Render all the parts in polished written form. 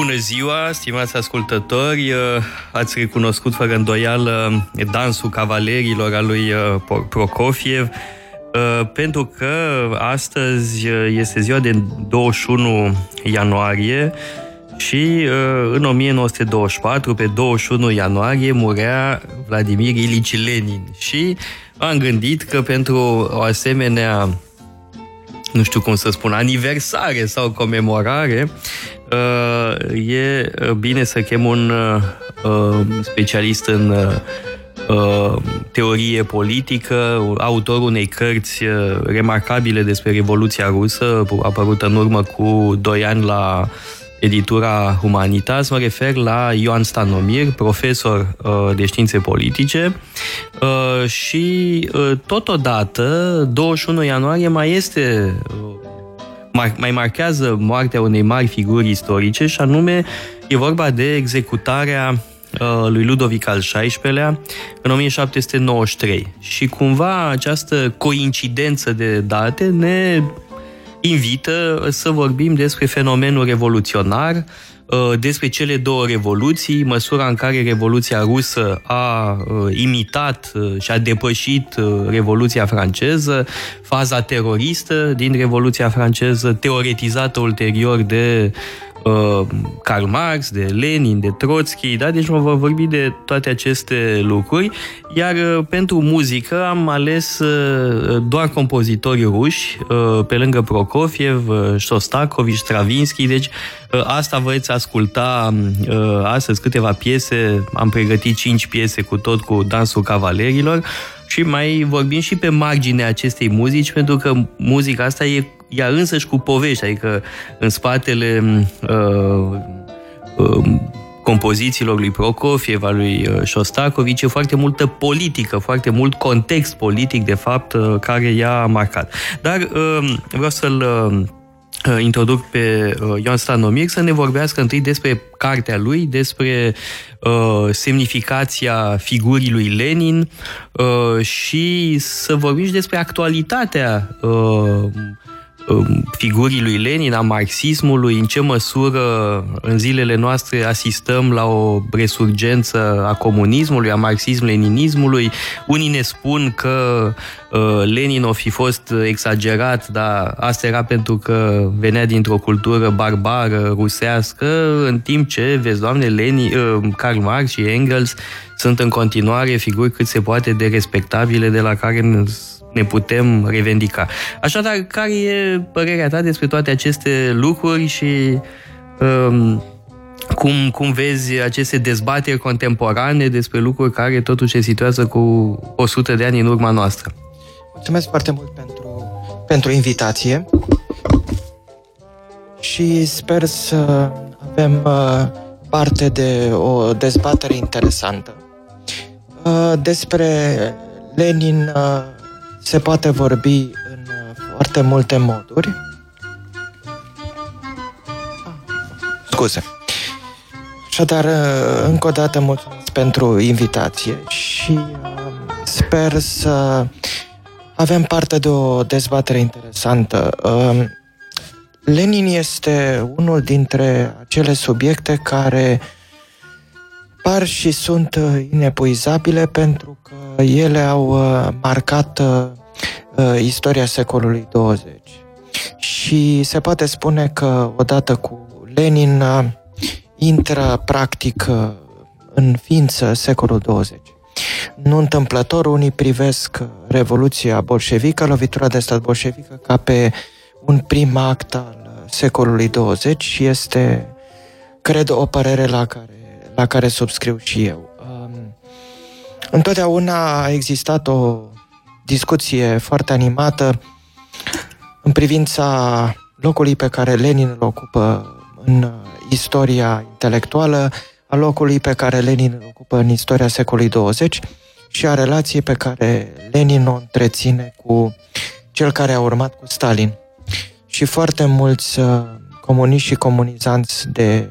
Bună ziua, stimați ascultători! Ați recunoscut fără îndoială dansul cavalerilor al lui Prokofiev, pentru că astăzi este ziua de 21 ianuarie și în 1924, pe 21 ianuarie, murea Vladimir Ilici Lenin. Și am gândit că pentru o asemenea, nu știu cum să spun, aniversare sau comemorare, e bine să chem un specialist în teorie politică, autorul unei cărți remarcabile despre Revoluția rusă, apărută în urmă cu 2 ani la editura Humanitas. Mă refer la Ioan Stanomir, profesor de științe politice, și totodată 21 ianuarie mai este... mai marchează moartea unei mari figuri istorice, și anume e vorba de executarea lui Ludovic al XVI-lea în 1793. Și cumva această coincidență de date ne invită să vorbim despre fenomenul revoluționar, despre cele două revoluții, măsura în care Revoluția rusă a imitat și a depășit Revoluția franceză, faza teroristă din Revoluția franceză, teoretizată ulterior de Karl Marx, de Lenin, de Trotsky, da? Deci vom vorbi de toate aceste lucruri, iar pentru muzică am ales doar compozitori ruși, pe lângă Prokofiev, Șostakovic, Stravinsky, deci asta veți asculta astăzi, câteva piese, am pregătit 5 piese cu tot cu dansul cavalerilor și mai vorbim și pe marginea acestei muzici, pentru că muzica asta e ea însăși cu povești, adică în spatele compozițiilor lui Prokofiev, al lui Șostakovic, e foarte multă politică, foarte mult context politic, de fapt, care i-a marcat. Dar vreau să-l introduc pe Ioan Stanomir să ne vorbească întâi despre cartea lui, despre semnificația figurii lui Lenin și să vorbim și despre actualitatea figurii lui Lenin, a marxismului, în ce măsură în zilele noastre asistăm la o resurgență a comunismului, a marxism-leninismului. Unii ne spun că Lenin o fi fost exagerat, dar asta era pentru că venea dintr-o cultură barbară, rusească, în timp ce, vezi, Doamne, Karl Marx și Engels sunt în continuare figuri cât se poate de respectabile, de la care ne putem revendica. Așadar, care e părerea ta despre toate aceste lucruri și cum vezi aceste dezbateri contemporane despre lucruri care totuși se situează cu 100 de ani în urma noastră? Mulțumesc foarte mult pentru invitație și sper să avem parte de o dezbatere interesantă. Despre Lenin se poate vorbi în foarte multe moduri. Scuze. Așadar, încă o dată mulțumesc pentru invitație și sper să avem parte de o dezbatere interesantă. Lenin este unul dintre acele subiecte care par și sunt inepuizabile, pentru că ele au marcat istoria secolului 20. Și se poate spune că odată cu Lenin intră practic în ființă secolul 20. Nu întâmplător, unii privesc Revoluția bolșevică, lovitura de stat bolșevică, ca pe un prim act al secolului 20. Este, cred, o părere la care subscriu și eu. Întotdeauna a existat o discuție foarte animată în privința locului pe care Lenin îl ocupă în istoria intelectuală, a locului pe care Lenin îl ocupă în istoria secolului 20 și a relației pe care Lenin o întreține cu cel care a urmat, cu Stalin. Și foarte mulți comuniști și comunizanți de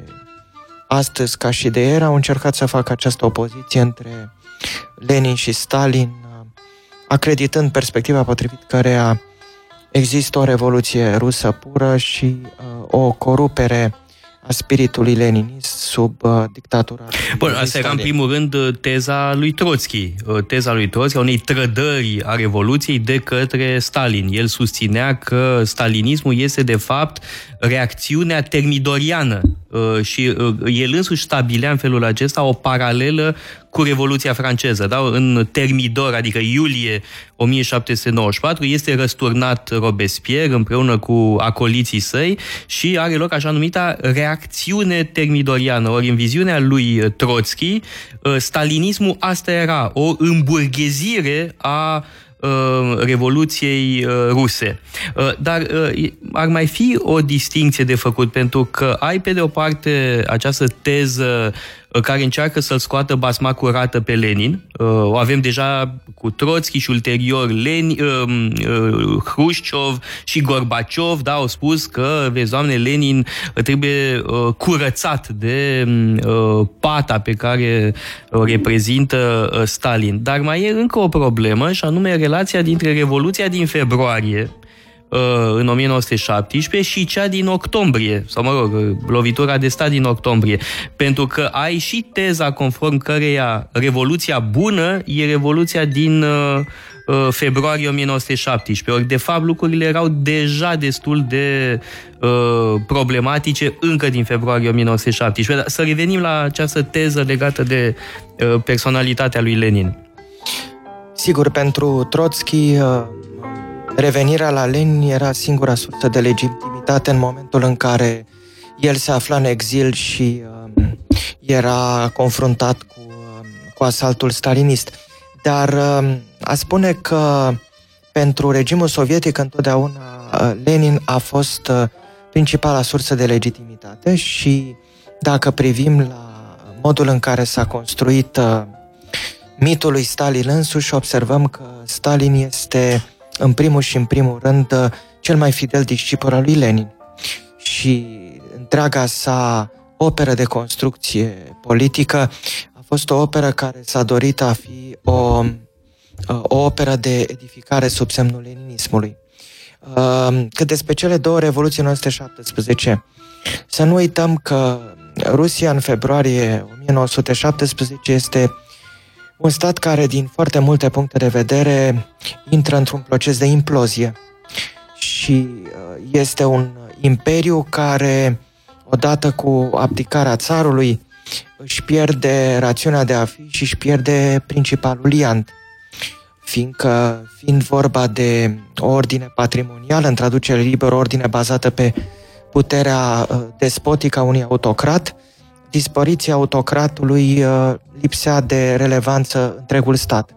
astăzi, ca și de ieri, au încercat să facă această opoziție între Lenin și Stalin, acreditând perspectiva potrivit căreia există o revoluție rusă pură și o corupere a a spiritului leninist sub dictatura. Bun, asta era în primul rând teza lui Trotsky. Teza lui Trotsky a unei trădări a Revoluției de către Stalin. El susținea că stalinismul este de fapt reacțiunea termidoriană și el însuși stabilea în felul acesta o paralelă cu Revoluția franceză. Da? În Termidor, adică iulie 1794, este răsturnat Robespierre împreună cu acoliții săi și are loc așa numita reacțiune termidoriană. Ori în viziunea lui Trotsky, stalinismul asta era, o îmburghezire a Revoluției ruse. Dar ar mai fi o distinție de făcut, pentru că ai pe de o parte această teză care încearcă să-l scoată basma curată pe Lenin. O avem deja cu Trotsky și ulterior Hrușciov și Gorbaciov, da, au spus că, vezi, doamne, Lenin trebuie curățat de pata pe care o reprezintă Stalin. Dar mai e încă o problemă, și anume relația dintre Revoluția din februarie în 1917 și cea din octombrie, sau mă rog, lovitura de stat din octombrie, pentru că ai și teza conform căreia Revoluția bună e Revoluția din februarie 1917, ori de fapt lucrurile erau deja destul de problematice încă din februarie 1917. Dar să revenim la această teză legată de personalitatea lui Lenin. Sigur, pentru Trotsky, revenirea la Lenin era singura sursă de legitimitate în momentul în care el se afla în exil și era confruntat cu asaltul stalinist. Dar a spune că pentru regimul sovietic întotdeauna Lenin a fost principala sursă de legitimitate și dacă privim la modul în care s-a construit mitul lui Stalin însuși, observăm că Stalin este în primul și în primul rând cel mai fidel discipol al lui Lenin și întreaga sa operă de construcție politică a fost o operă care s-a dorit a fi o operă de edificare sub semnul leninismului. Cât despre cele două revoluții în 1917, să nu uităm că Rusia în februarie 1917 este un stat care, din foarte multe puncte de vedere, intră într-un proces de implozie și este un imperiu care, odată cu abdicarea țarului, își pierde rațiunea de a fi și își pierde principalul liant, fiind vorba de o ordine patrimonială, în traducere liberă, ordine bazată pe puterea despotică a unui autocrat. Dispariția autocratului lipsea de relevanță întregul stat.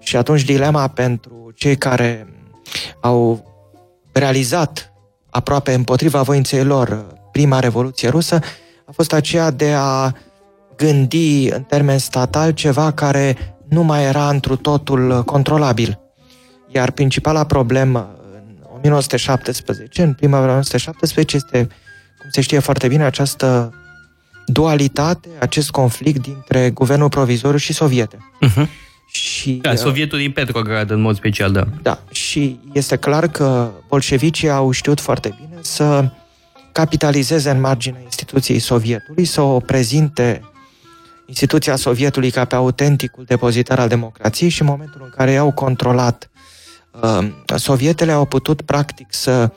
Și atunci dilema pentru cei care au realizat aproape împotriva voinței lor prima revoluție rusă a fost aceea de a gândi în termen statal ceva care nu mai era întru totul controlabil. Iar principala problemă în 1917, în primăvara 1917, este, cum se știe foarte bine, această dualitate, acest conflict dintre guvernul provizoriu și soviete. Uh-huh. Și, da, sovietul din Petrograd, în mod special, da. Da, și este clar că bolșevicii au știut foarte bine să capitalizeze în marginea instituției sovietului, să o prezinte instituția sovietului ca pe autenticul depozitar al democrației și în momentul în care i-au controlat sovietele, au putut practic să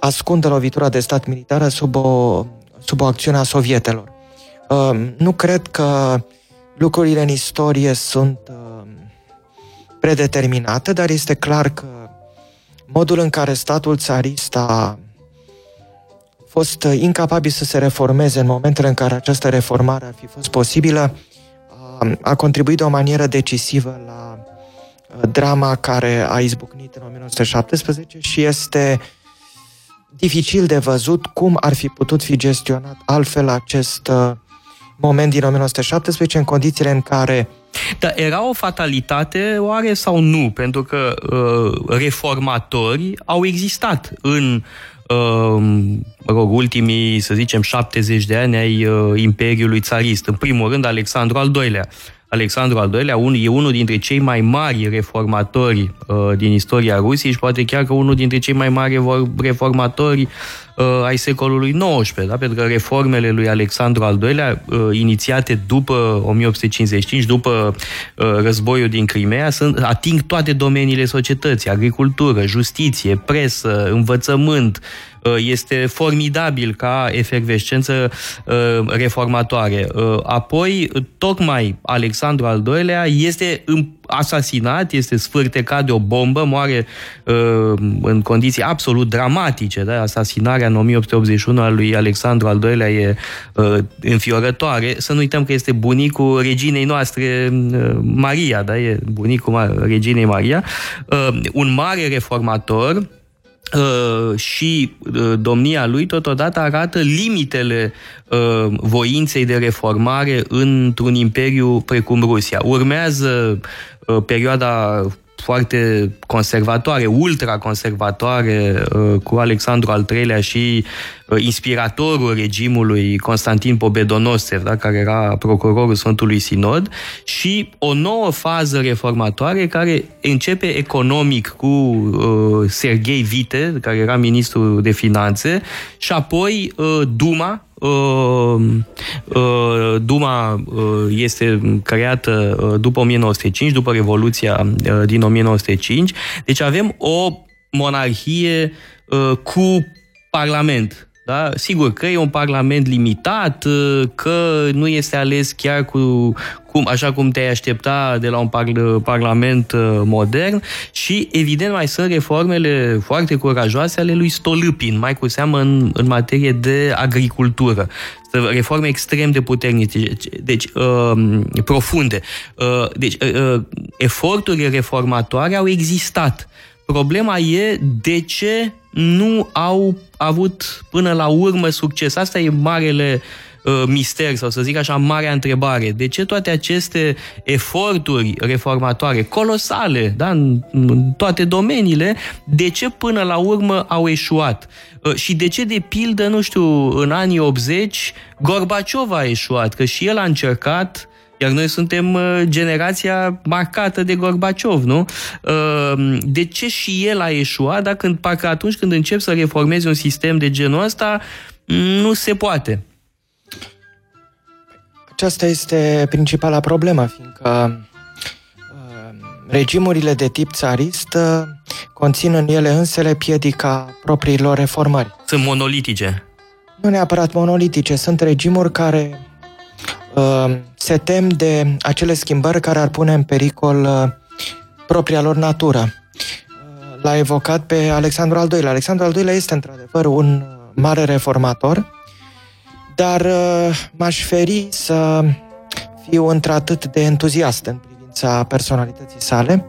ascundă lovitura de stat militară sub o acțiune a sovietelor. Nu cred că lucrurile în istorie sunt predeterminate, dar este clar că modul în care statul țarist a fost incapabil să se reformeze în momentele în care această reformare ar fi fost posibilă, a contribuit de o manieră decisivă la drama care a izbucnit în 1917 și este dificil de văzut cum ar fi putut fi gestionat altfel acest moment din 1917 în condițiile în care... Dar era o fatalitate oare sau nu? Pentru că reformatori au existat în ultimii, să zicem, 70 de ani ai Imperiului Țarist. În primul rând, Alexandru al II-lea. Alexandru al II-lea e unul dintre cei mai mari reformatori din istoria Rusiei și poate chiar că unul dintre cei mai mari reformatori ai secolului XIX, da? Pentru că reformele lui Alexandru al II-lea, inițiate după 1855, după războiul din Crimea, ating toate domeniile societății, agricultură, justiție, presă, învățământ. Este formidabil ca efervescență reformatoare. Apoi, tocmai Alexandru al II-lea este asasinat, este sfârtecat de o bombă, moare în condiții absolut dramatice. Da? Asasinarea în 1881 a lui Alexandru al II-lea e înfiorătoare. Să nu uităm că este bunicul reginei noastre Maria, da? E bunicul reginei Maria. Un mare reformator. Și domnia lui totodată arată limitele voinței de reformare într-un imperiu precum Rusia. Urmează perioada foarte conservatoare, ultraconservatoare, cu Alexandru al III-lea și inspiratorul regimului Constantin Pobedonosțev, da, care era procurorul Sfântului Sinod, și o nouă fază reformatoare care începe economic cu Serghei Vite, care era ministrul de finanțe, și apoi Duma este creată după 1905, după Revoluția din 1905. Deci avem o monarhie cu parlament. Da? Sigur că e un parlament limitat, că nu este ales chiar așa cum te-ai aștepta de la un parlament modern, și evident mai sunt reformele foarte curajoase ale lui Stolypin, mai cu seamă în materie de agricultură. Reforme extrem de puternice, deci profunde. Deci eforturile reformatoare au existat. Problema e de ce nu au avut până la urmă succes. Asta e marele mister, sau să zic așa, marea întrebare. De ce toate aceste eforturi reformatoare, colosale, da, în toate domeniile, de ce până la urmă au eșuat? Și de ce, de pildă, nu știu, în anii 80, Gorbaciov a eșuat? Că și el a încercat, iar noi suntem generația marcată de Gorbaciov, nu? De ce și el a eșuat, dacă parcă atunci când încep să reformezi un sistem de genul ăsta, nu se poate? Aceasta este principala problemă, fiindcă regimurile de tip țarist conțin în ele însele piedica propriilor reformări. Sunt monolitice? Nu neapărat monolitice, sunt regimuri care se tem de acele schimbări care ar pune în pericol propria lor natură. L-a evocat pe Alexandru al II-lea. Alexandru al II-lea este într-adevăr un mare reformator, dar m-aș feri să fiu într-atât de entuziast în privința personalității sale,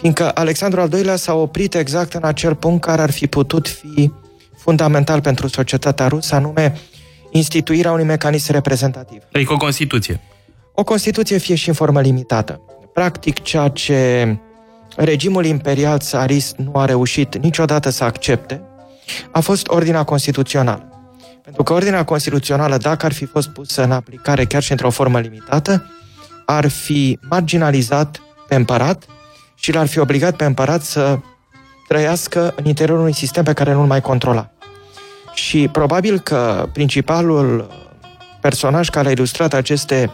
fiindcă Alexandru al II-lea s-a oprit exact în acel punct care ar fi putut fi fundamental pentru societatea rusă, anume instituirea unui mecanism reprezentativ. Adică o Constituție. O Constituție, fie și în formă limitată. Practic, ceea ce regimul imperial țarist nu a reușit niciodată să accepte a fost ordinea constituțională. Pentru că ordinea constituțională, dacă ar fi fost pusă în aplicare chiar și într-o formă limitată, ar fi marginalizat pe împărat și l-ar fi obligat pe împărat să trăiască în interiorul unui sistem pe care nu-l mai controla. Și probabil că principalul personaj care a ilustrat aceste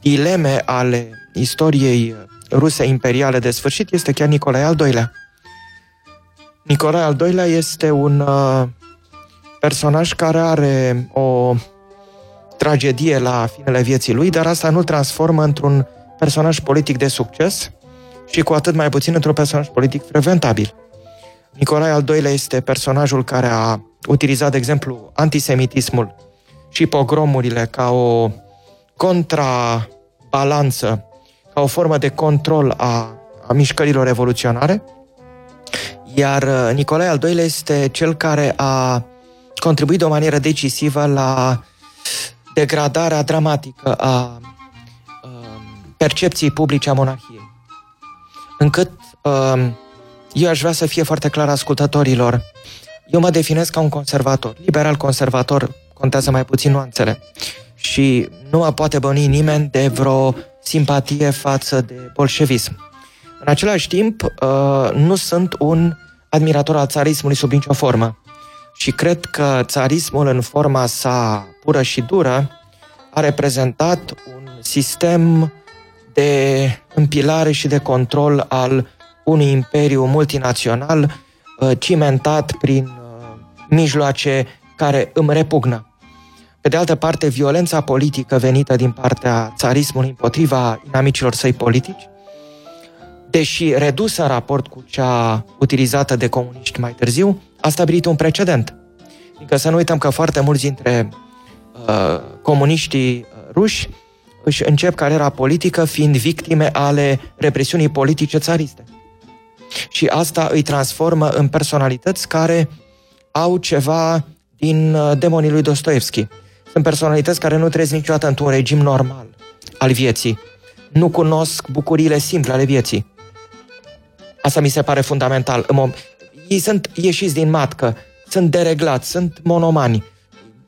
dileme ale istoriei ruse imperiale de sfârșit este chiar Nicolae al II-lea. Nicolae al II-lea este un personaj care are o tragedie la finele vieții lui, dar asta nu-l transformă într-un personaj politic de succes și cu atât mai puțin într-un personaj politic freventabil. Nicolae al II-lea este personajul care a utilizat, de exemplu, antisemitismul și pogromurile ca o contrabalanță, ca o formă de control a mișcărilor revoluționare, iar Nicolae al II-lea este cel care a contribuit de o manieră decisivă la degradarea dramatică a percepției publice a monarhiei. Încât eu aș vrea să fie foarte clar ascultătorilor. Eu mă definesc ca un conservator. Liberal-conservator, contează mai puțin nuanțele. Și nu mă poate bănui nimeni de vreo simpatie față de bolșevism. În același timp, nu sunt un admirator al țarismului sub nicio formă. Și cred că țarismul în forma sa pură și dură a reprezentat un sistem de împilare și de control al unui imperiu multinațional cimentat prin mijloace care îmi repugnă. Pe de altă parte, violența politică venită din partea țarismului împotriva inamicilor săi politici, deși redusă în raport cu cea utilizată de comuniști mai târziu, a stabilit un precedent. Adică să nu uităm că foarte mulți dintre comuniștii ruși își încep cariera politică fiind victime ale represiunii politice țariste. Și asta îi transformă în personalități care au ceva din demonii lui Dostoievski. Sunt personalități care nu trăiesc niciodată într-un regim normal al vieții. Nu cunosc bucuriile simple ale vieții. Asta mi se pare fundamental. Ei sunt ieșiți din matcă, sunt dereglați, sunt monomani.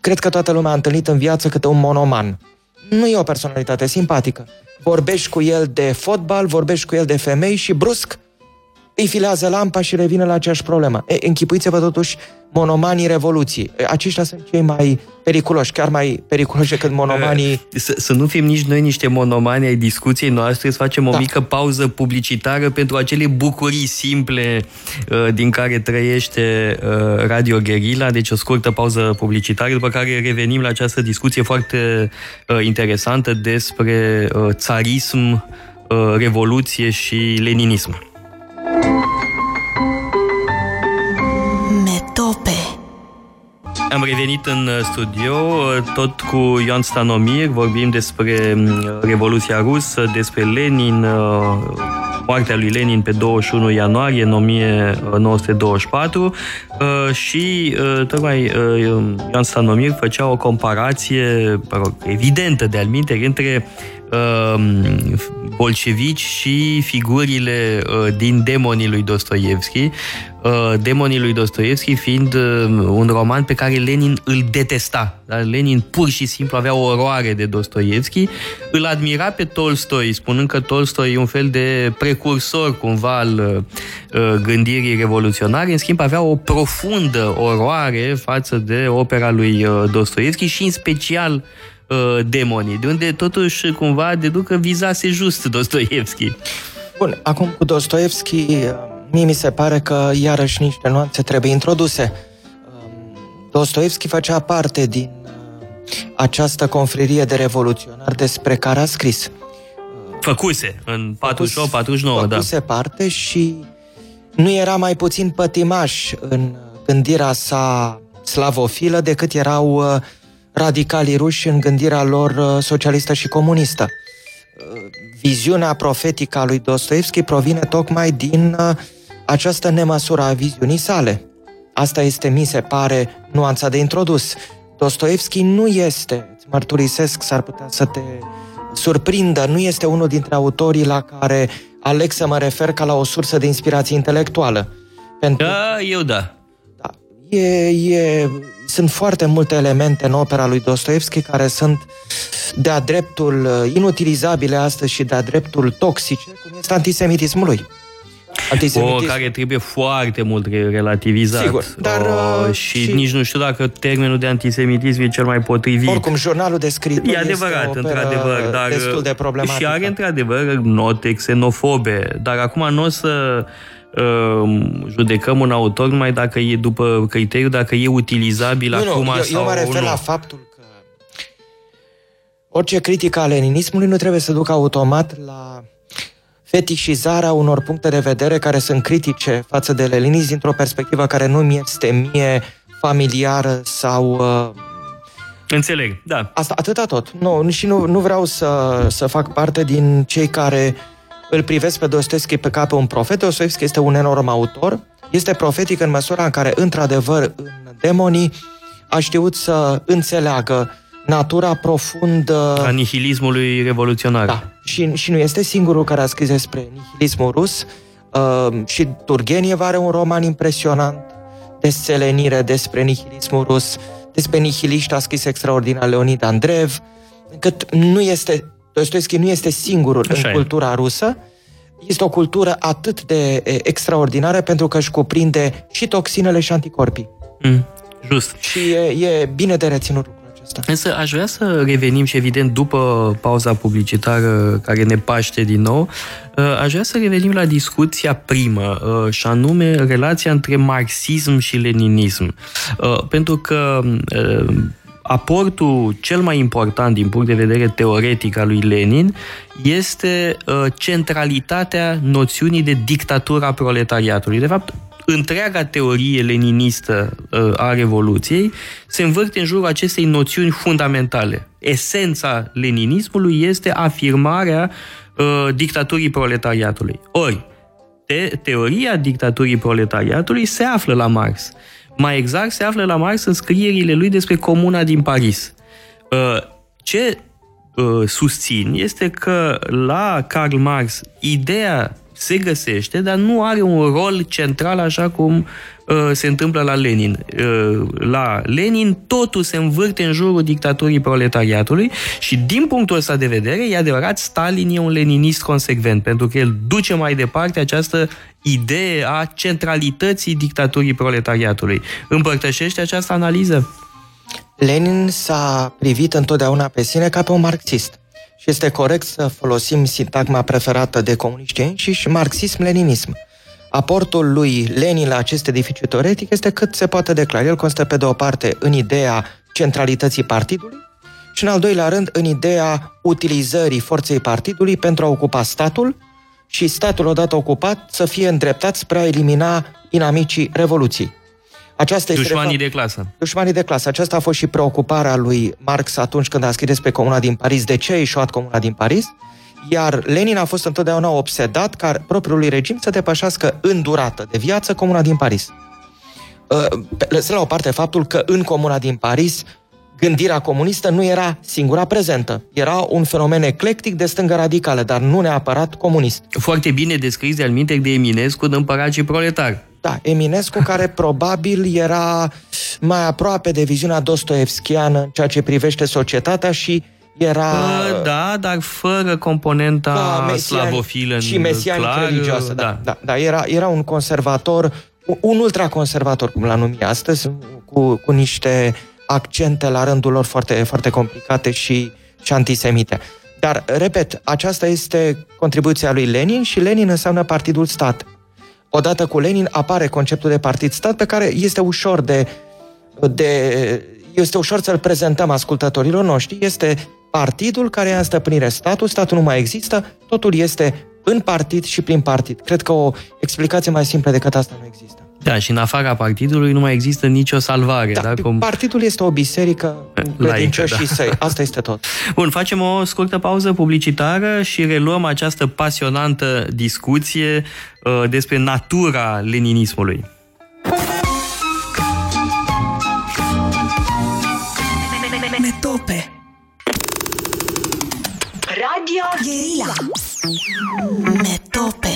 Cred că toată lumea a întâlnit în viață câte un monoman. Nu e o personalitate simpatică. Vorbești cu el de fotbal, vorbești cu el de femei și brusc îi filează lampa și revine la aceeași problemă. Închipuiți-vă totuși monomanii Revoluției. Aceștia sunt cei mai periculoși, chiar mai periculoși decât monomanii... Să nu fim nici noi niște monomani ai discuției noastre, să facem o mică pauză publicitară pentru acele bucurii simple din care trăiește Radio Guerilla, deci o scurtă pauză publicitară, după care revenim la această discuție foarte interesantă despre țarism, revoluție și leninism. Am revenit în studio, tot cu Ioan Stanomir, vorbim despre Revoluția Rusă, despre Lenin, moartea lui Lenin pe 21 ianuarie în 1924 și tocmai Ioan Stanomir făcea o comparație evidentă de altminteri între bolșevici și figurile din demonii lui Dostoievski, demonii lui Dostoievski fiind un roman pe care Lenin îl detesta. Dar Lenin pur și simplu avea o oroare de Dostoievski, îl admira pe Tolstoi, spunând că Tolstoi e un fel de precursor cumva al gândirii revoluționare, în schimb avea o profundă oroare față de opera lui Dostoievski și în special demonii, de unde totuși cumva deduc că vizase just Dostoievski. Bun, acum cu Dostoievski mie mi se pare că iarăși niște nuanțe trebuie introduse. Dostoievski făcea parte din această confrerie de revoluționari despre care a scris. Făcuse în 48-49, da. Făcuse parte și nu era mai puțin pătimaș în gândirea sa slavofilă decât erau radicalii ruși în gândirea lor socialistă și comunistă. Viziunea profetică a lui Dostoievski provine tocmai din această nemăsură a viziunii sale. Asta este, mi se pare, nuanța de introdus. Dostoievski nu este, îți mărturisesc, s-ar putea să te surprindă, nu este unul dintre autorii la care aleg să mă refer ca la o sursă de inspirație intelectuală. Pentru... Da, eu da. Da. Sunt foarte multe elemente în opera lui Dostoievski care sunt de-a dreptul inutilizabile astăzi și de-a dreptul toxice, cum este antisemitismul lui. Care trebuie foarte mult relativizat. Sigur, dar... și nici nu știu dacă termenul de antisemitism e cel mai potrivit. Oricum, jurnalul de scrituri e adevărat, într-adevăr, dar destul de problematică. Și are, într-adevăr, note xenofobe. Dar acum nu o să... judecăm un autor numai dacă e după criteriu, dacă e utilizabil acum sau nu. Eu mă refer la faptul că orice critică a leninismului nu trebuie să ducă automat la fetișizarea unor puncte de vedere care sunt critice față de leninism dintr-o perspectivă care nu mi este mie familiară sau... Înțeleg, da. Asta atâta tot. Nu vreau să fac parte din cei care... Îl privesc pe Dostoievski ca pe un profet. Dostoievski este un enorm autor. Este profetic în măsura în care, într-adevăr, în demonii a știut să înțeleagă natura profundă a nihilismului revoluționar. Da. Și nu este singurul care a scris despre nihilismul rus. Și Turgeniev are un roman impresionant de selenire despre nihilismul rus. Despre nihiliști a scris extraordinar Leonid Andreev. Încât nu este... Dostoievski nu este singurul în cultura rusă. Este o cultură atât de extraordinară pentru că își cuprinde și toxinele și anticorpii. Just. Și e bine de reținut lucrul acesta. Însă aș vrea să revenim și evident după pauza publicitară care ne paște din nou, aș vrea să revenim la discuția primă și anume relația între marxism și leninism. Pentru că aportul cel mai important din punct de vedere teoretic al lui Lenin este centralitatea noțiunii de dictatura proletariatului. De fapt, întreaga teorie leninistă a Revoluției se învârte în jurul acestei noțiuni fundamentale. Esența leninismului este afirmarea dictaturii proletariatului. Ori, teoria dictaturii proletariatului se află la Marx. Mai exact, se află la Marx în scrierile lui despre Comuna din Paris. Ce susțin este că la Karl Marx ideea se găsește, dar nu are un rol central așa cum se întâmplă la Lenin. La Lenin totul se învârte în jurul dictaturii proletariatului și din punctul ăsta de vedere, e adevărat, Stalin e un leninist consecvent, pentru că el duce mai departe această idee a centralității dictaturii proletariatului. Împărtășește această analiză? Lenin s-a privit întotdeauna pe sine ca pe un marxist. Și este corect să folosim sintagma preferată de comuniștii înșiși, marxism-leninism. Aportul lui Lenin la aceste edificiu teoretic este cât se poate declara. El constă pe de o parte în ideea centralității partidului și în al doilea rând în ideea utilizării forței partidului pentru a ocupa statul și statul odată ocupat să fie îndreptat spre a elimina inamicii revoluției. Dușmanii de clasă. Dușmanii de clasă. Aceasta a fost și preocuparea lui Marx atunci când a scris despre Comuna din Paris, de ce a ieșuat Comuna din Paris, iar Lenin a fost întotdeauna obsedat ca propriului regim să depășească în durată de viață Comuna din Paris. Lăsând la o parte faptul că în Comuna din Paris gândirea comunistă nu era singura prezentă. Era un fenomen eclectic de stângă radicală, dar nu neapărat comunist. Foarte bine descris de-almintec de Eminescu, de împărat și proletar. Da, Eminescu, care probabil era mai aproape de viziunea dostoievskiană în ceea ce privește societatea și era... Da, dar fără componenta slavofilă și mesianică religioasă. Da, era un conservator, un ultraconservator, cum l-am numit astăzi, cu niște accente la rândul lor foarte, foarte complicate și antisemite. Dar, repet, aceasta este contribuția lui Lenin și Lenin înseamnă Partidul Stat. Odată cu Lenin apare conceptul de partid-stat pe care este ușor este ușor să-l prezentăm ascultătorilor noștri. Este partidul care ia în stăpânire statul, statul nu mai există, totul este în partid și prin partid. Cred că o explicație mai simplă decât asta nu există. Da, și în afara partidului nu mai există nicio salvare. Da, partidul este o biserică credincioșii săi. Asta este tot. Bun, facem o scurtă pauză publicitară și reluăm această pasionantă discuție despre natura leninismului. Metope Radio Guerilla Metope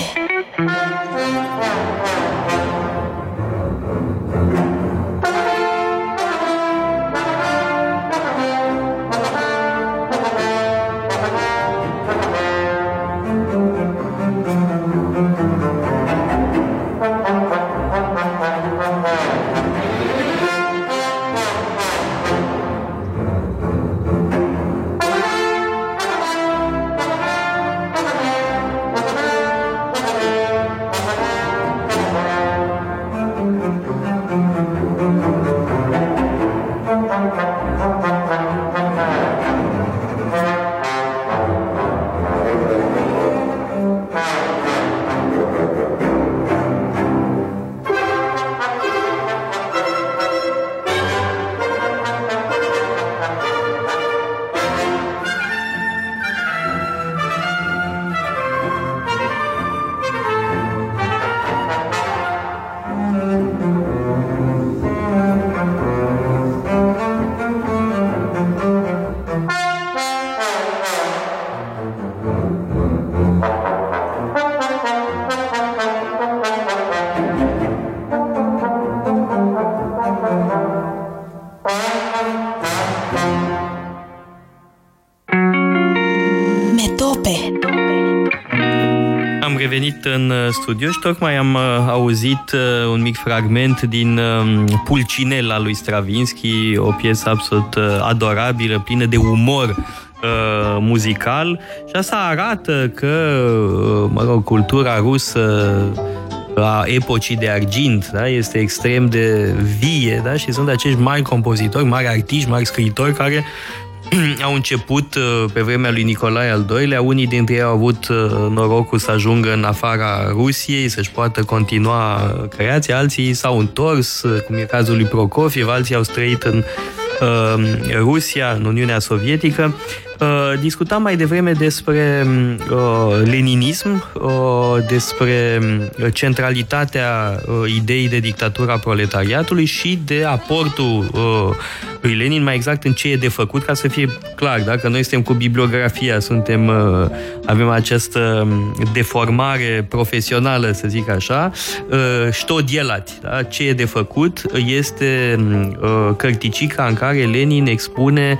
revenit în studio și tocmai am auzit un mic fragment din Pulcinella lui Stravinsky, o piesă absolut adorabilă, plină de umor muzical, și asta arată că, mă rog, cultura rusă a epocii de argint, da, este extrem de vie, da, și sunt acești mari compozitori, mari artiști, mari scriitori care au început pe vremea lui Nicolae al II-lea. Unii dintre ei au avut norocul să ajungă în afara Rusiei, să-și poată continua creația, alții s-au întors, cum e cazul lui Prokofiev, alții au străit în Rusia, în Uniunea Sovietică. Discutam mai devreme despre leninism, despre centralitatea ideii de dictatura proletariatului și de aportul lui Lenin, mai exact în ce e de făcut, ca să fie clar. Dacă noi suntem cu bibliografia, avem această deformare profesională, să zic așa, știu dielat, da? Ce e de făcut este cărticica în care Lenin expune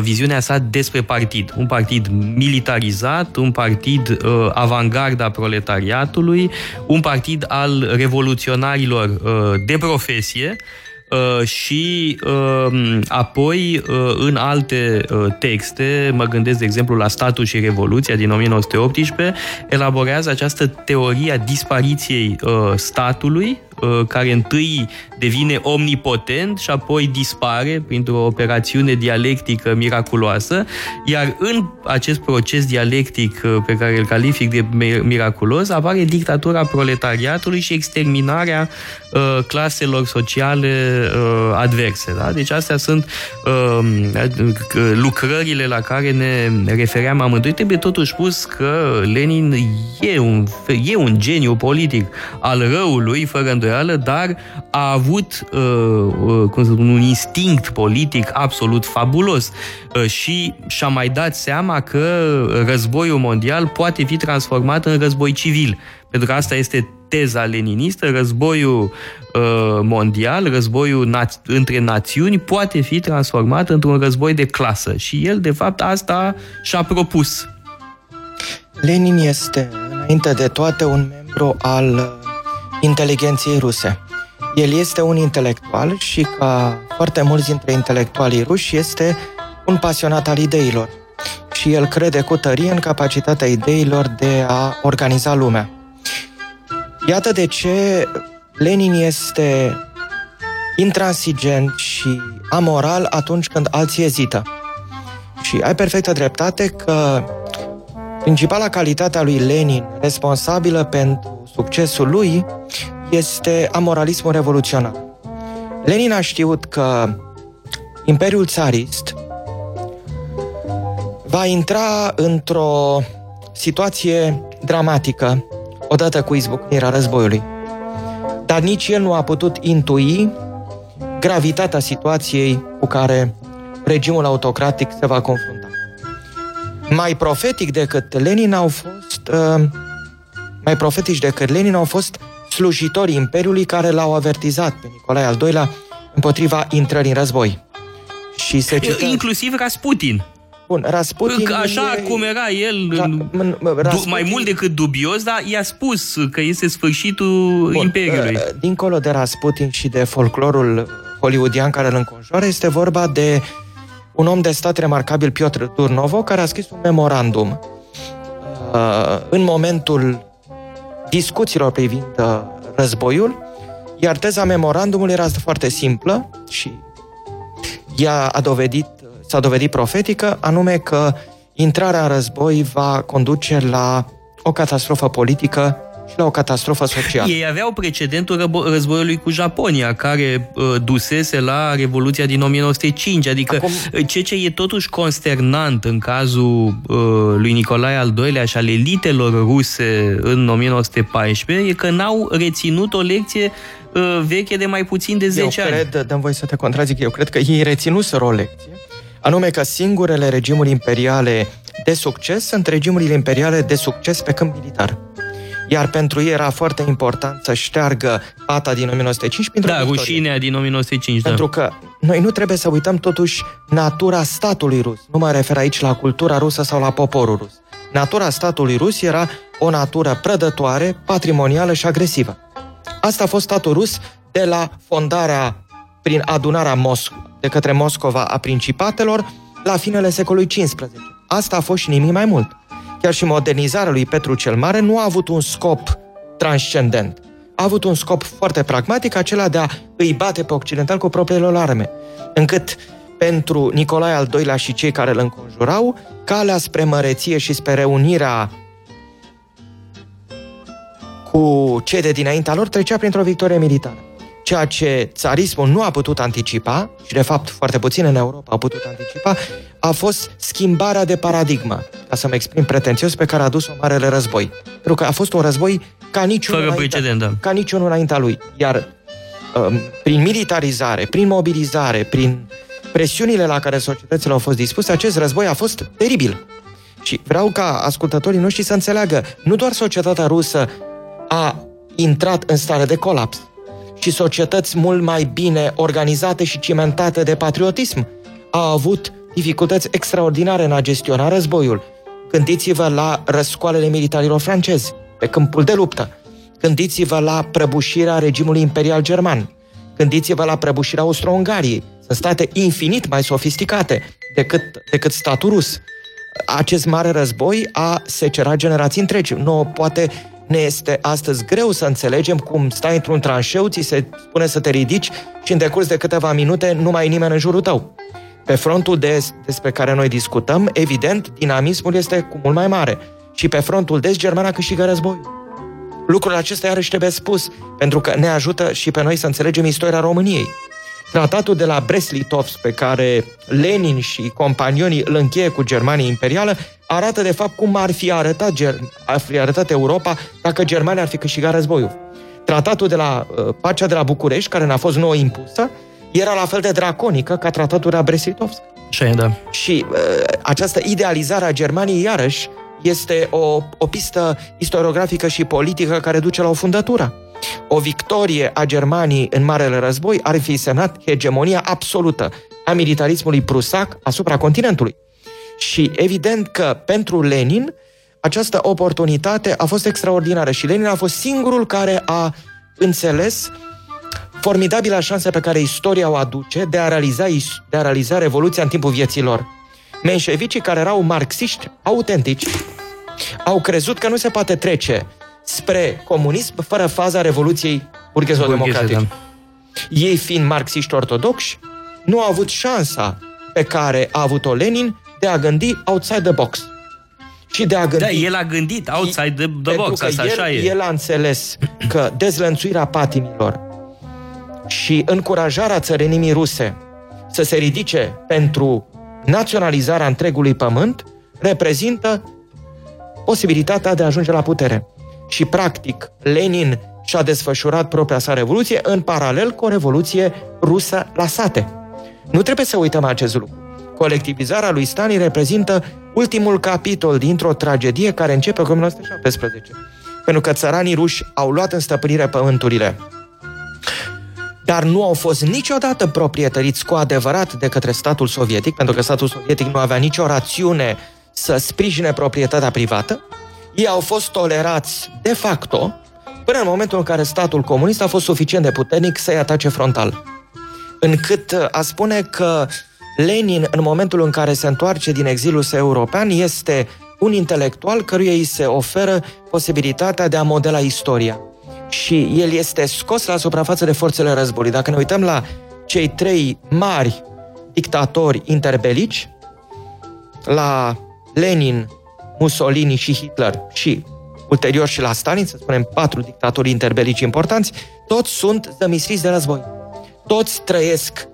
viziunea sa despre partid. Un partid militarizat, un partid avangarda proletariatului, un partid al revoluționarilor de profesie și apoi în alte texte, mă gândesc de exemplu la Statul și Revoluția din 1918, elaborează această teorie a dispariției statului, care întâi devine omnipotent și apoi dispare printr-o operațiune dialectică miraculoasă, iar în acest proces dialectic pe care îl calific de miraculos apare dictatura proletariatului și exterminarea claselor sociale adverse. Da? Deci astea sunt lucrările la care ne refeream amândoi. Trebuie totuși spus că Lenin e un geniu politic al răului, fără îndoială, dar a avut un instinct politic absolut fabulos și și-a mai dat seama că războiul mondial poate fi transformat în război civil, pentru că asta este teza leninistă, războiul mondial, războiul între națiuni poate fi transformat într-un război de clasă și el, de fapt, asta și-a propus. Lenin este, înainte de toate, un membru al inteligenției ruse. El este un intelectual și, ca foarte mulți dintre intelectualii ruși, este un pasionat al ideilor. Și el crede cu tărie în capacitatea ideilor de a organiza lumea. Iată de ce Lenin este intransigent și amoral atunci când alții ezită. Și ai perfectă dreptate că principala calitate a lui Lenin, responsabilă pentru succesul lui, este amoralismul revoluționar. Lenin a știut că Imperiul țarist va intra într-o situație dramatică odată cu izbucnirea războiului. Dar nici el nu a putut intui gravitatea situației cu care regimul autocratic se va confrunta. Mai profetic decât Lenin au fost slujitorii Imperiului care l-au avertizat pe Nicolae al II-lea împotriva intrării în război. Și se cită... Inclusiv Rasputin. Bun, Rasputin... Așa e... cum era el, Rasputin... mai mult decât dubios, dar i-a spus că este sfârșitul Imperiului. Dincolo de Rasputin și de folclorul hollywoodian care îl înconjoară, este vorba de un om de stat remarcabil, Piotr Turnovo, care a scris un memorandum în momentul discuțiilor privind războiul, iar teza memorandumului era foarte simplă și s-a dovedit profetică, anume că intrarea în război va conduce la o catastrofă politică și la o catastrofă socială. Ei aveau precedentul războiului cu Japonia, care dusese la Revoluția din 1905, adică ce e totuși consternant în cazul lui Nicolae al II-lea și al elitelor ruse în 1914, e că n-au reținut o lecție veche de mai puțin de 10 ani. Dă-mi voie să te contrazic, eu cred că ei reținuseră o lecție, anume că singurele regimuri imperiale de succes sunt regimurile imperiale de succes pe câmp militar. iar pentru ei era foarte important să șteargă pata din 1915. Da, rușinea din 1905. Pentru că noi nu trebuie să uităm totuși natura statului rus. Nu mă refer aici la cultura rusă sau la poporul rus. Natura statului rus era o natură prădătoare, patrimonială și agresivă. Asta a fost statul rus de la fondarea prin adunarea de către Moscova a principatelor la finele secolului XV. Asta a fost și nimic mai mult. Chiar și modernizarea lui Petru cel Mare nu a avut un scop transcendent. A avut un scop foarte pragmatic, acela de a îi bate pe occidental cu propriile lor arme. Încât pentru Nicolae al II-lea și cei care îl înconjurau, calea spre măreție și spre reunirea cu cei de dinaintea lor trecea printr-o victorie militară. Ceea ce țarismul nu a putut anticipa, și de fapt foarte puțin în Europa a putut anticipa, a fost schimbarea de paradigmă, ca să mă exprim pretențios, pe care a dus-o Marele Război. Pentru că a fost un război ca niciunul înaintea lui. Iar prin militarizare, prin mobilizare, prin presiunile la care societățile au fost dispuse, acest război a fost teribil. Și vreau ca ascultătorii noștri să înțeleagă, nu doar societatea rusă a intrat în stare de colaps, și societăți mult mai bine organizate și cimentate de patriotism au avut dificultăți extraordinare în a gestiona războiul. Gândiți-vă la răscoalele militarilor francezi pe câmpul de luptă. Gândiți-vă la prăbușirea regimului imperial german. Gândiți-vă la prăbușirea Austro-Ungariei. Sunt state infinit mai sofisticate decât statul rus. Acest mare război a secerat generații întregi. Nouă poate ne este astăzi greu să înțelegem cum stai într-un tranșeu, ți se spune să te ridici și în decurs de câteva minute nu mai e nimeni în jurul tău. Pe frontul de est, despre care noi discutăm, evident, dinamismul este cu mult mai mare. Și pe frontul de est, Germania câștigă războiul. Lucrul acesta iarăși trebuie spus, pentru că ne ajută și pe noi să înțelegem istoria României. Tratatul de la Brest-Litovsk, pe care Lenin și companionii îl încheie cu Germania imperială, arată de fapt cum ar fi arătat Europa dacă Germania ar fi câștigat războiul. Tratatul de la pacea de la București, care n-a fost nouă impusă, era la fel de draconică ca tratatul de la Brest-Litovsk. Da. Și această idealizare a Germaniei, iarăși, este o pistă istoriografică și politică care duce la o fundătură. O victorie a Germaniei în Marele Război ar fi semnat hegemonia absolută a militarismului prusac asupra continentului. Și evident că pentru Lenin această oportunitate a fost extraordinară și Lenin a fost singurul care a înțeles formidabila șansă pe care istoria o aduce de a realiza revoluția în timpul vieții lor. Menșevicii, care erau marxiști autentici, au crezut că nu se poate trece spre comunism fără faza revoluției burghezo-democratice. Ei, fiind marxiști ortodoxi, nu au avut șansa pe care a avut-o Lenin de a gândi outside the box. Și de a gândi... Da, el a gândit outside the box, asta așa e. El a înțeles că dezlănțuirea patimilor și încurajarea țărănimii ruse să se ridice pentru naționalizarea întregului pământ reprezintă posibilitatea de a ajunge la putere. Și, practic, Lenin și-a desfășurat propria sa revoluție în paralel cu o revoluție rusă la sate. Nu trebuie să uităm acest lucru. Colectivizarea lui Stalin reprezintă ultimul capitol dintr-o tragedie care începe cu 1917. Pentru că țăranii ruși au luat în stăpânire pământurile, dar nu au fost niciodată proprietăriți cu adevărat de către statul sovietic, pentru că statul sovietic nu avea nicio rațiune să sprijine proprietatea privată. Ei au fost tolerați de facto până în momentul în care statul comunist a fost suficient de puternic să-i atace frontal. Încât a spune că Lenin, în momentul în care se întoarce din exilul său european, este un intelectual căruia îi se oferă posibilitatea de a modela istoria. Și el este scos la suprafață de forțele războiului. Dacă ne uităm la cei trei mari dictatori interbelici, la Lenin, Mussolini și Hitler și ulterior și la Stalin, să spunem 4 dictatori interbelici importanți, toți sunt zămisliți de război. Toți trăiesc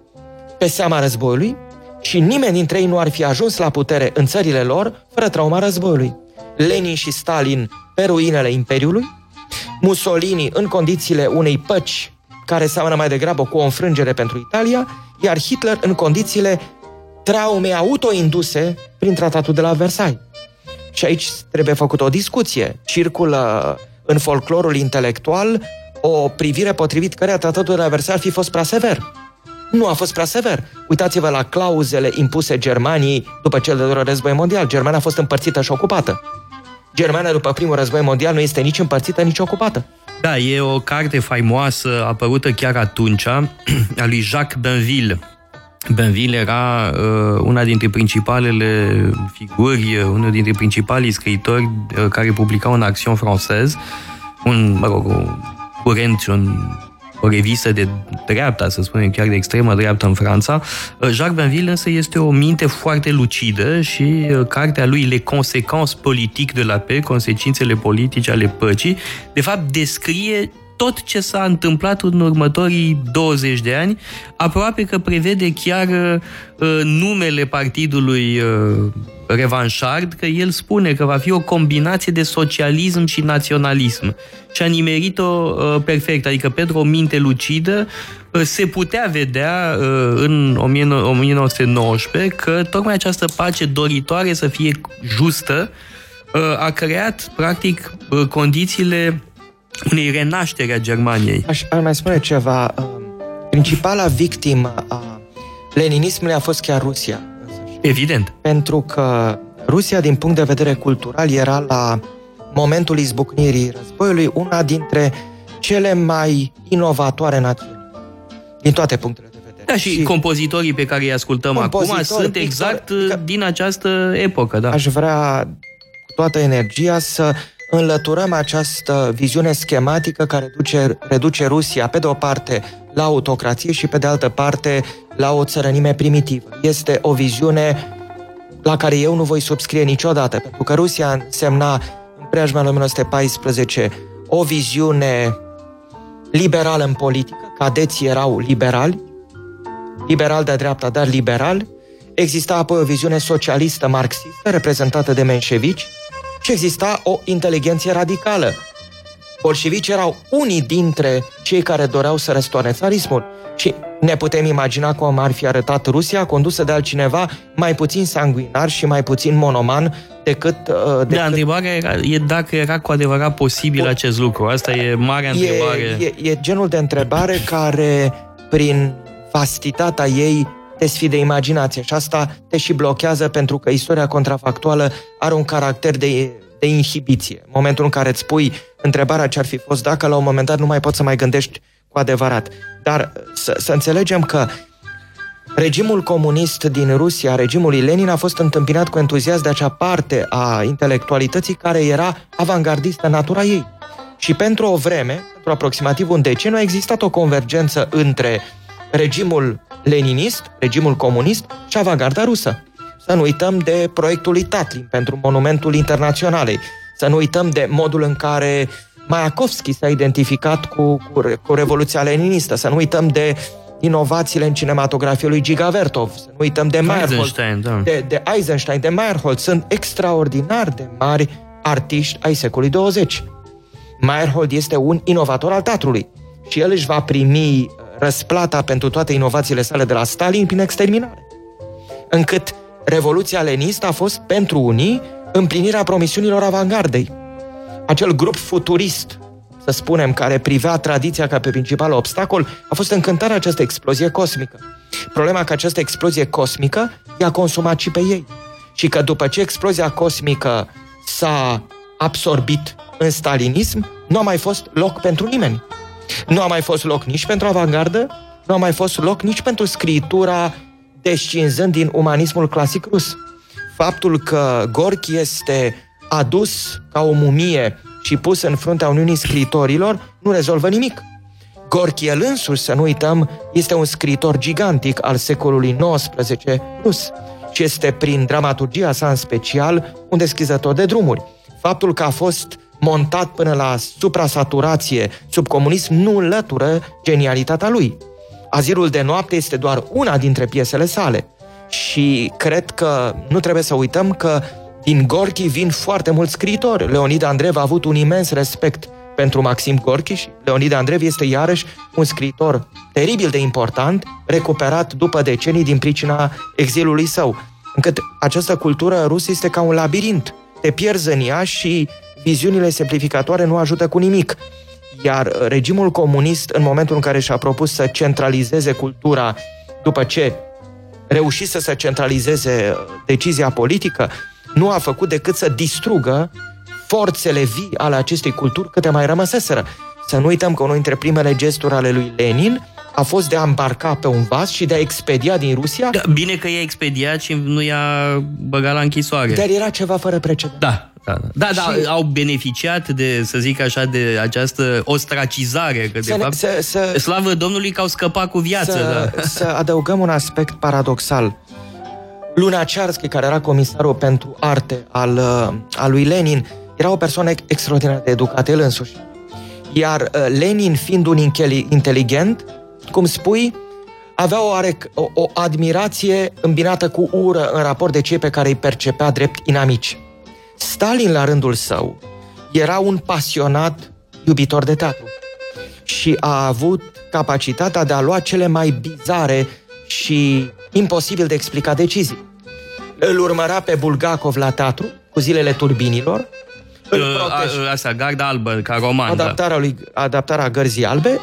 pe seama războiului și nimeni dintre ei nu ar fi ajuns la putere în țările lor fără trauma războiului. Lenin și Stalin pe ruinele imperiului, Mussolini în condițiile unei păci care seamănă mai degrabă cu o înfrângere pentru Italia, iar Hitler în condițiile traumei autoinduse prin tratatul de la Versailles. Și aici trebuie făcut o discuție. Circulă în folclorul intelectual o privire potrivit căreia tratatul de la Versailles ar fi fost prea sever. Nu a fost prea sever. Uitați-vă la clauzele impuse Germaniei după cel de-al doilea război mondial. Germania a fost împărțită și ocupată. Germania după primul război mondial nu este nici împărțită, nici ocupată. Da, e o carte faimoasă apărută chiar atunci, a lui Jacques Bainville. Bainville era una dintre principalele figuri, unul dintre principalii scriitori care publicau în Action Française, o revistă de dreapta, să spunem, chiar de extremă dreaptă în Franța. Jacques Bainville însă este o minte foarte lucidă și cartea lui Le Conséquences Politiques de la Paix, consecințele politice ale păcii, de fapt descrie tot ce s-a întâmplat în următorii 20 de ani, aproape că prevede chiar numele partidului revanșard, că el spune că va fi o combinație de socialism și naționalism. Și a nimerit-o perfect, adică pentru o minte lucidă se putea vedea în 1919 că tocmai această pace doritoare să fie justă a creat, practic, condițiile unei renașteri a Germaniei. Aș mai spune ceva. Principala victimă a leninismului a fost chiar Rusia. Evident. Pentru că Rusia, din punct de vedere cultural, era la momentul izbucnirii războiului una dintre cele mai inovatoare națiuni. Din toate punctele de vedere. Da, și compozitorii pe care îi ascultăm acum sunt exact din această epocă. Da. Aș vrea toată energia să înlăturăm această viziune schematică care reduce Rusia, pe de o parte, la autocrație și, pe de altă parte, la o țărănime primitivă. Este o viziune la care eu nu voi subscrie niciodată, pentru că Rusia însemna, în preajma lui 1914, o viziune liberală în politică. Cadeții erau liberali, liberal de dreapta, dar liberal. Exista apoi o viziune socialistă marxistă, reprezentată de menșevici, și exista o inteligenție radicală. Bolșevici erau unii dintre cei care doreau să răstoarne țarismul și ne putem imagina cum ar fi arătat Rusia, condusă de altcineva mai puțin sanguinar și mai puțin monoman decât... Da, întrebarea e dacă era cu adevărat posibil acest lucru. Asta e marea întrebare. E genul de întrebare care, prin vastitatea ei, te sfide imaginație și asta te și blochează pentru că istoria contrafactuală are un caracter de inhibiție. În momentul în care îți pui întrebarea ce ar fi fost dacă, la un moment dat nu mai poți să mai gândești cu adevărat. Dar să înțelegem că regimul comunist din Rusia, regimul Lenin, a fost întâmpinat cu entuziasm de acea parte a intelectualității care era avangardistă în natura ei. Și pentru o vreme, pentru aproximativ un deceniu, a existat o convergență între regimul leninist, regimul comunist și avangarda rusă. Să nu uităm de proiectul lui Tatlin pentru Monumentul Internaționalei. Să nu uităm de modul în care Mayakovsky s-a identificat cu Revoluția leninistă. Să nu uităm de inovațiile în cinematografie lui Gigavertov. Să nu uităm de Meyerhold, da. de Eisenstein, de Meyerhold. Sunt extraordinar de mari artiști ai secolului 20. Meyerhold este un inovator al teatrului și el își va primi răsplata pentru toate inovațiile sale de la Stalin prin exterminare. Încât Revoluția leninistă a fost, pentru unii, împlinirea promisiunilor avangardei. Acel grup futurist, să spunem, care privea tradiția ca pe principal obstacol, a fost încântarea această explozie cosmică. Problema că această explozie cosmică i-a consumat și pe ei. Și că după ce explozia cosmică s-a absorbit în stalinism, nu a mai fost loc pentru nimeni. Nu a mai fost loc nici pentru avangardă, nu a mai fost loc nici pentru scriitura descinzând din umanismul clasic rus. Faptul că Gorki este adus ca o mumie și pus în fruntea Uniunii Scriitorilor nu rezolvă nimic. Gorki el însuși, să nu uităm, este un scriitor gigantic al secolului XIX rus și este prin dramaturgia sa în special un deschizător de drumuri. Faptul că a fost montat până la supra-saturație sub comunism nu înlătură genialitatea lui. Azilul de noapte este doar una dintre piesele sale și cred că nu trebuie să uităm că din Gorki vin foarte mulți scriitori. Leonid Andreev a avut un imens respect pentru Maxim Gorki și Leonid Andreev este iarăși un scriitor teribil de important, recuperat după decenii din pricina exilului său. Încât această cultură rusă este ca un labirint. Te pierzi în ea și viziunile simplificatoare nu ajută cu nimic. Iar regimul comunist, în momentul în care și-a propus să centralizeze cultura, după ce reușise să centralizeze decizia politică, nu a făcut decât să distrugă forțele vii ale acestei culturi câte mai rămăseseră. Să nu uităm că unul dintre primele gesturi ale lui Lenin a fost de a îmbarca pe un vas și de a expedia din Rusia. Da, bine că i-a expediat și nu i-a băgat la închisoare. Dar era ceva fără precedent. Da, au beneficiat de, să zic așa, de această ostracizare, că de fapt, slavă Domnului că au scăpat cu viață. Să adăugăm un aspect paradoxal. Lunacearsky, care era comisarul pentru arte al lui Lenin, era o persoană extraordinar de educată el însuși. Iar Lenin, fiind un inteligent, cum spui, avea o admirație îmbinată cu ură în raport de cei pe care îi percepea drept inamici. Stalin, la rândul său, era un pasionat iubitor de teatru și a avut capacitatea de a lua cele mai bizare și imposibil de explicat decizii. Îl urmărea pe Bulgakov la teatru cu zilele turbinilor, Garda albă, ca roman. Adaptarea Gărzii Albe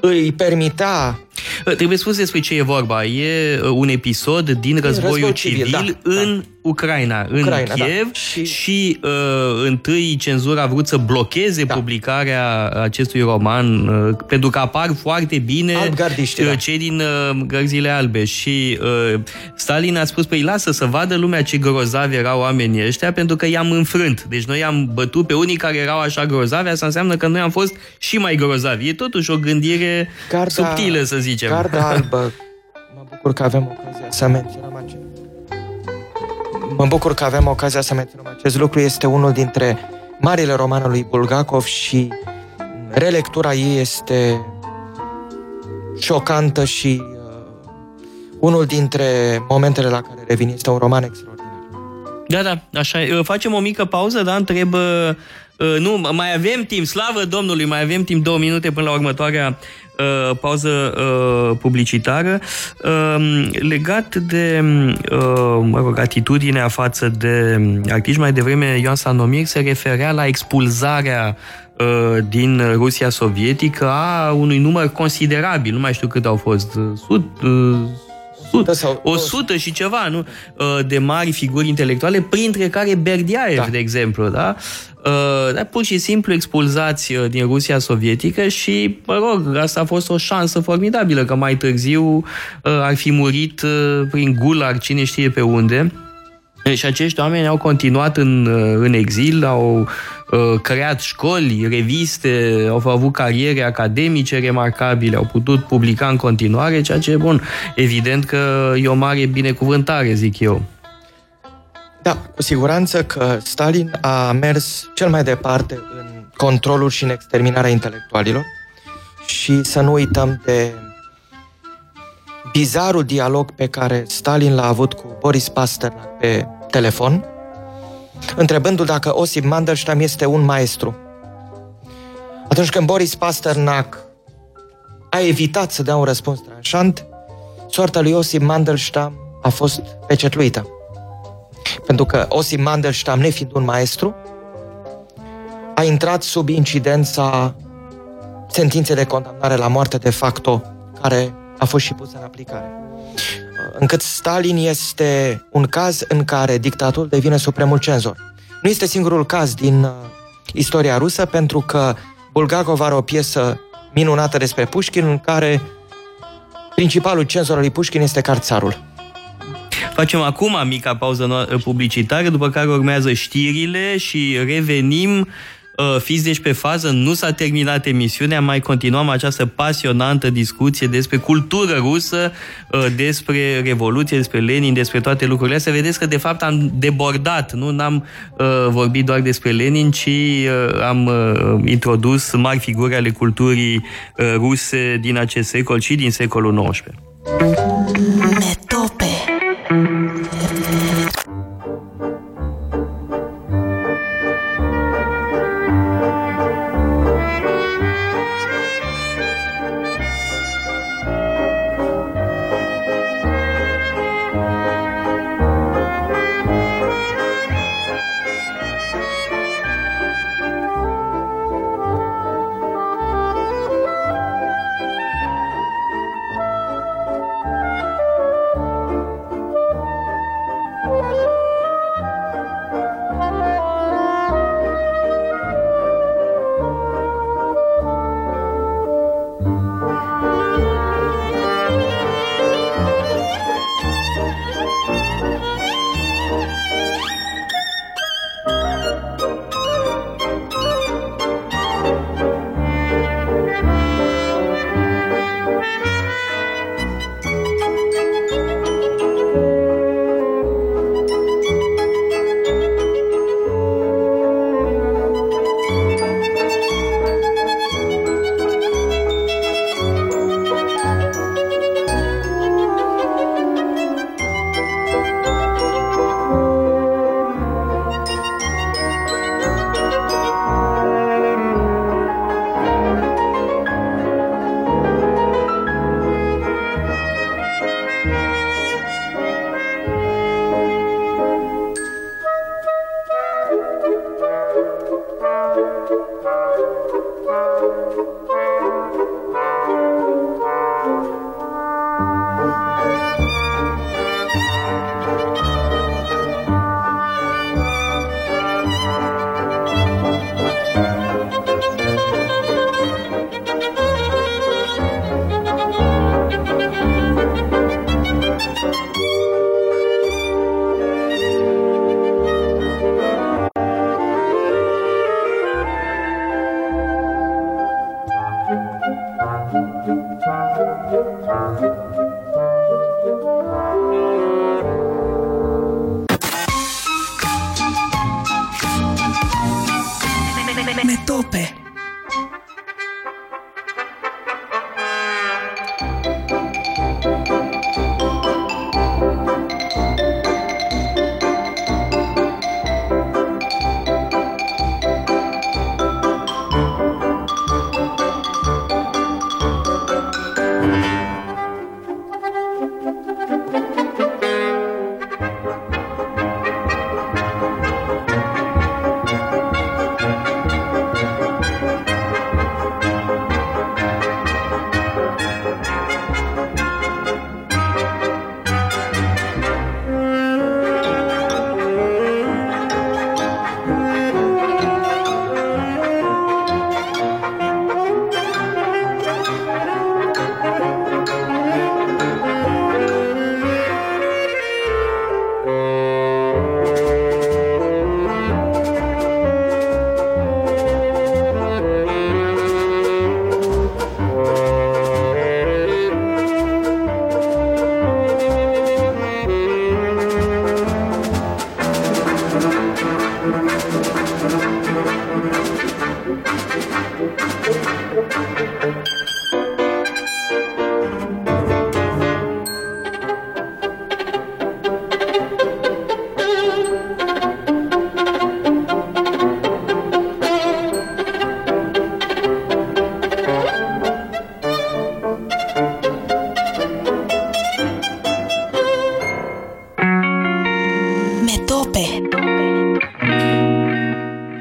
îi permitea... Trebuie spus despre ce e vorba. E un episod din războiul civil în Ucraina, în Kiev, și întâi cenzura a vrut să blocheze publicarea acestui roman pentru că apar foarte bine cei din Gărzile Albe și Stalin a spus, păi lasă să vadă lumea ce grozavi erau oamenii ăștia pentru că i-am înfrânt. Deci noi i-am bătut pe unii care erau așa grozavi, asta înseamnă că noi am fost și mai grozavi. E totuși o gândire subtilă, să zicem. Garda Albă. Mă bucur că avem ocazia să menționăm acest lucru. Este unul dintre marile romane lui Bulgakov și relectura ei este șocantă și unul dintre momentele la care revin. Este un roman extraordinar. Da, așa. Facem o mică pauză, dar întreb... Nu, mai avem timp, slavă Domnului, mai avem timp 2 minute până la următoarea pauză publicitară. Legat de atitudinea față de artiști, mai devreme Ioan Stanomir se referea la expulzarea din Rusia sovietică a unui număr considerabil, nu mai știu cât au fost, 100 și ceva, nu? De mari figuri intelectuale, printre care Berdyaev, de exemplu, da? Dar pur și simplu expulzați din Rusia sovietică și, mă rog, asta a fost o șansă formidabilă, că mai târziu ar fi murit prin gulag, cine știe pe unde. Și acești oameni au continuat în exil, au creat școli, reviste, au avut cariere academice remarcabile, au putut publica în continuare, ceea ce e bun. Evident că e o mare binecuvântare, zic eu. Da, cu siguranță că Stalin a mers cel mai departe în controlul și în exterminarea intelectualilor și să nu uităm de bizarul dialog pe care Stalin l-a avut cu Boris Pasternak pe telefon, întrebându-l dacă Osip Mandelstam este un maestru. Atunci când Boris Pasternak a evitat să dea un răspuns tranșant, soarta lui Osip Mandelstam a fost pecetluită. Pentru că Osip Mandelstam, nefiind un maestru, a intrat sub incidența sentinței de condamnare la moarte de facto, care a fost și pusă în aplicare. Încât Stalin este un caz în care dictatul devine supremul cenzor. Nu este singurul caz din istoria rusă, pentru că Bulgakov are o piesă minunată despre Pușkin, în care principalul cenzor al lui Pușkin este carțarul. Facem acum mica pauză publicitară, după care urmează știrile și revenim. Fiți deci pe fază, nu s-a terminat emisiunea, mai continuăm această pasionantă discuție despre cultură rusă, despre Revoluție, despre Lenin, despre toate lucrurile astea. Vedeți că de fapt am debordat, nu n-am vorbit doar despre Lenin, ci am introdus mari figuri ale culturii ruse din acest secol și din secolul XIX. Metope.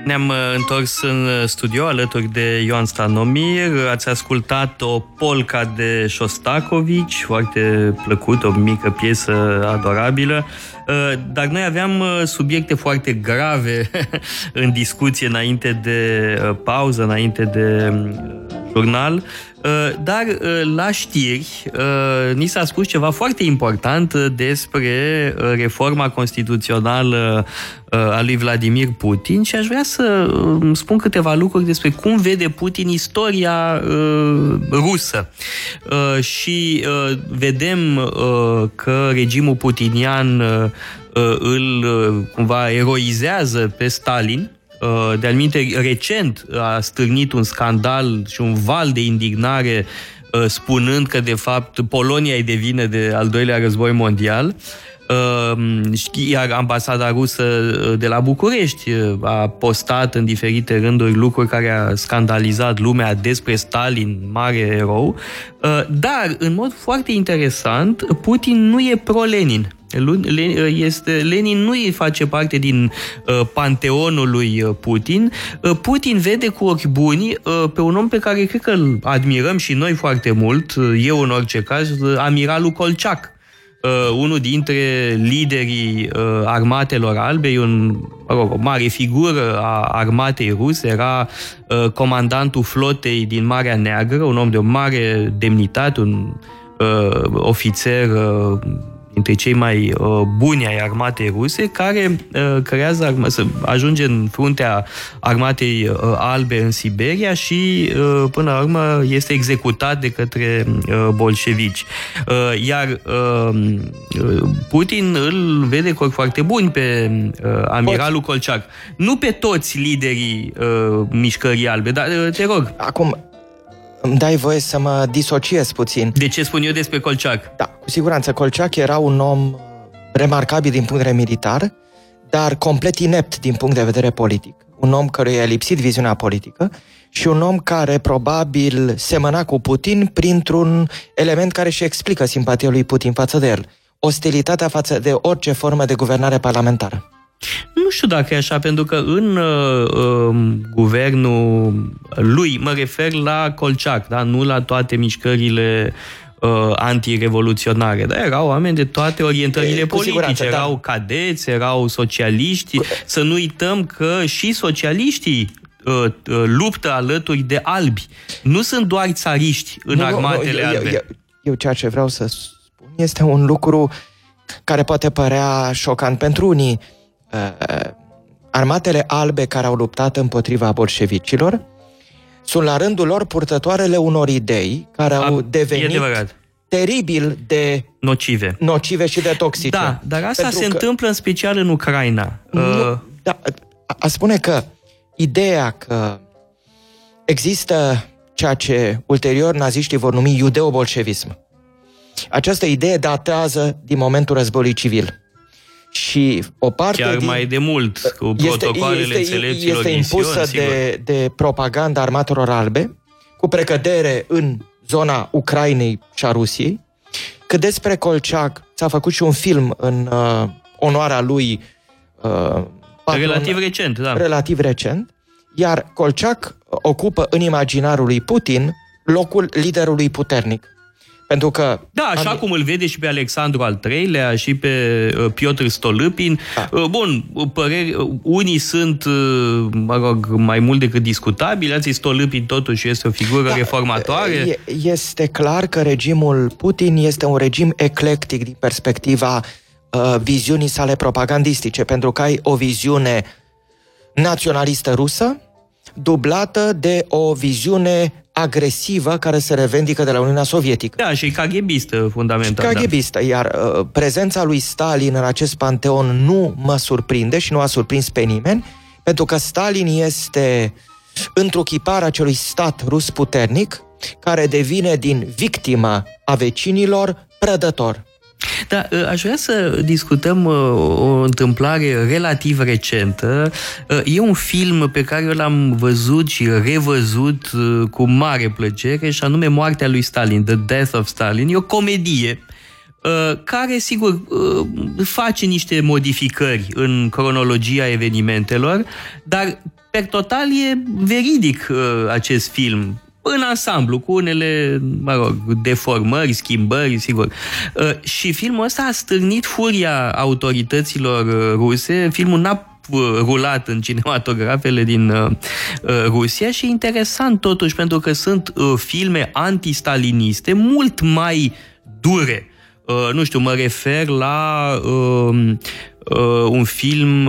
Ne-am întors în studio alături de Ioan Stanomir. Ați ascultat o polca de Șostakovic, foarte plăcut, o mică piesă adorabilă. Dar noi aveam subiecte foarte grave în discuție înainte de pauză, înainte de jurnal. Dar la știri ni s-a spus ceva foarte important despre reforma constituțională a lui Vladimir Putin și aș vrea să spun câteva lucruri despre cum vede Putin istoria rusă. Și vedem că regimul putinian îl cumva eroizează pe Stalin. De-al minte, recent a stârnit un scandal și un val de indignare spunând că, de fapt, Polonia e de vină de al doilea război mondial, iar ambasada rusă de la București a postat în diferite rânduri lucruri care a scandalizat lumea despre Stalin, mare erou. Dar, în mod foarte interesant, Putin nu e pro-Lenin. Lenin nu îi face parte din panteonul lui Putin. Putin vede cu ochi buni pe un om pe care cred că îl admirăm și noi foarte mult, eu în orice caz, amiralul Kolceak, unul dintre liderii armatelor albe, o mare figură a armatei ruse, era comandantul flotei din Marea Neagră, un om de o mare demnitate, un ofițer dintre cei mai buni ai armatei ruse, care ajunge în fruntea armatei albe în Siberia și până la urmă este executat de către bolșevici. Iar Putin îl vede cu foarte buni pe amiralul Kolceak. Nu pe toți liderii mișcării albe, dar te rog. Acum, îmi dai voie să mă disociez puțin. De ce spun eu despre Kolceak? Da, cu siguranță, Kolceak era un om remarcabil din punct de vedere militar, dar complet inept din punct de vedere politic. Un om căruia i-a lipsit viziunea politică și un om care probabil semăna cu Putin printr-un element care își explică simpatia lui Putin față de el. Ostilitatea față de orice formă de guvernare parlamentară. Nu știu dacă e așa, pentru că în guvernul lui, mă refer la Kolceak, da? Nu la toate mișcările antirevoluționare, dar erau oameni de toate orientările politice, erau cadeți, erau socialiști. Să nu uităm că și socialiștii luptă alături de albi. Nu sunt doar țariști în armatele albe. Eu ceea ce vreau să spun este un lucru care poate părea șocant pentru unii. Armatele albe care au luptat împotriva bolșevicilor sunt la rândul lor purtătoarele unor idei care au devenit teribil de nocive și de toxice. Da, dar asta pentru se întâmplă în special în Ucraina. A spune că ideea că există ceea ce ulterior naziștii vor numi iudeo-bolșevism. Această idee datează din momentul războiului civil. Și o parte chiar din, mai de mult cu protocoalele înțelepților este impusă de propaganda armatelor albe, cu precădere în zona Ucrainei și a Rusiei. Că despre Kolceak s-a făcut și un film în onoarea lui relativ recent, iar Kolceak ocupă în imaginarul lui Putin locul liderului puternic. Pentru că așa cum îl vede și pe Alexandru al III-lea și pe Piotr Stolypin. Da. Bun, păreri, unii sunt, mai mult decât discutabili, alții Stolypin totuși este o figură reformatoare. Este clar că regimul Putin este un regim eclectic din perspectiva viziunii sale propagandistice, pentru că ai o viziune naționalistă rusă, dublată de o viziune agresivă care se revendică de la Uniunea Sovietică. Da, și KGB-istă fundamental. KGB-istă, iar prezența lui Stalin în acest panteon nu mă surprinde și nu a surprins pe nimeni, pentru că Stalin este întruchiparea acelui stat rus puternic care devine din victimă a vecinilor prădător. Da, aș vrea să discutăm o întâmplare relativ recentă. E un film pe care l-am văzut și revăzut cu mare plăcere și anume Moartea lui Stalin, The Death of Stalin. E o comedie care, sigur, face niște modificări în cronologia evenimentelor, dar Per total e veridic acest film, în ansamblu, cu unele, mă rog, deformări, schimbări, sigur. Și filmul ăsta a stârnit furia autorităților ruse. Filmul n-a rulat în cinematografele din Rusia și e interesant totuși, pentru că sunt filme antistaliniste mult mai dure. Nu știu, mă refer la un film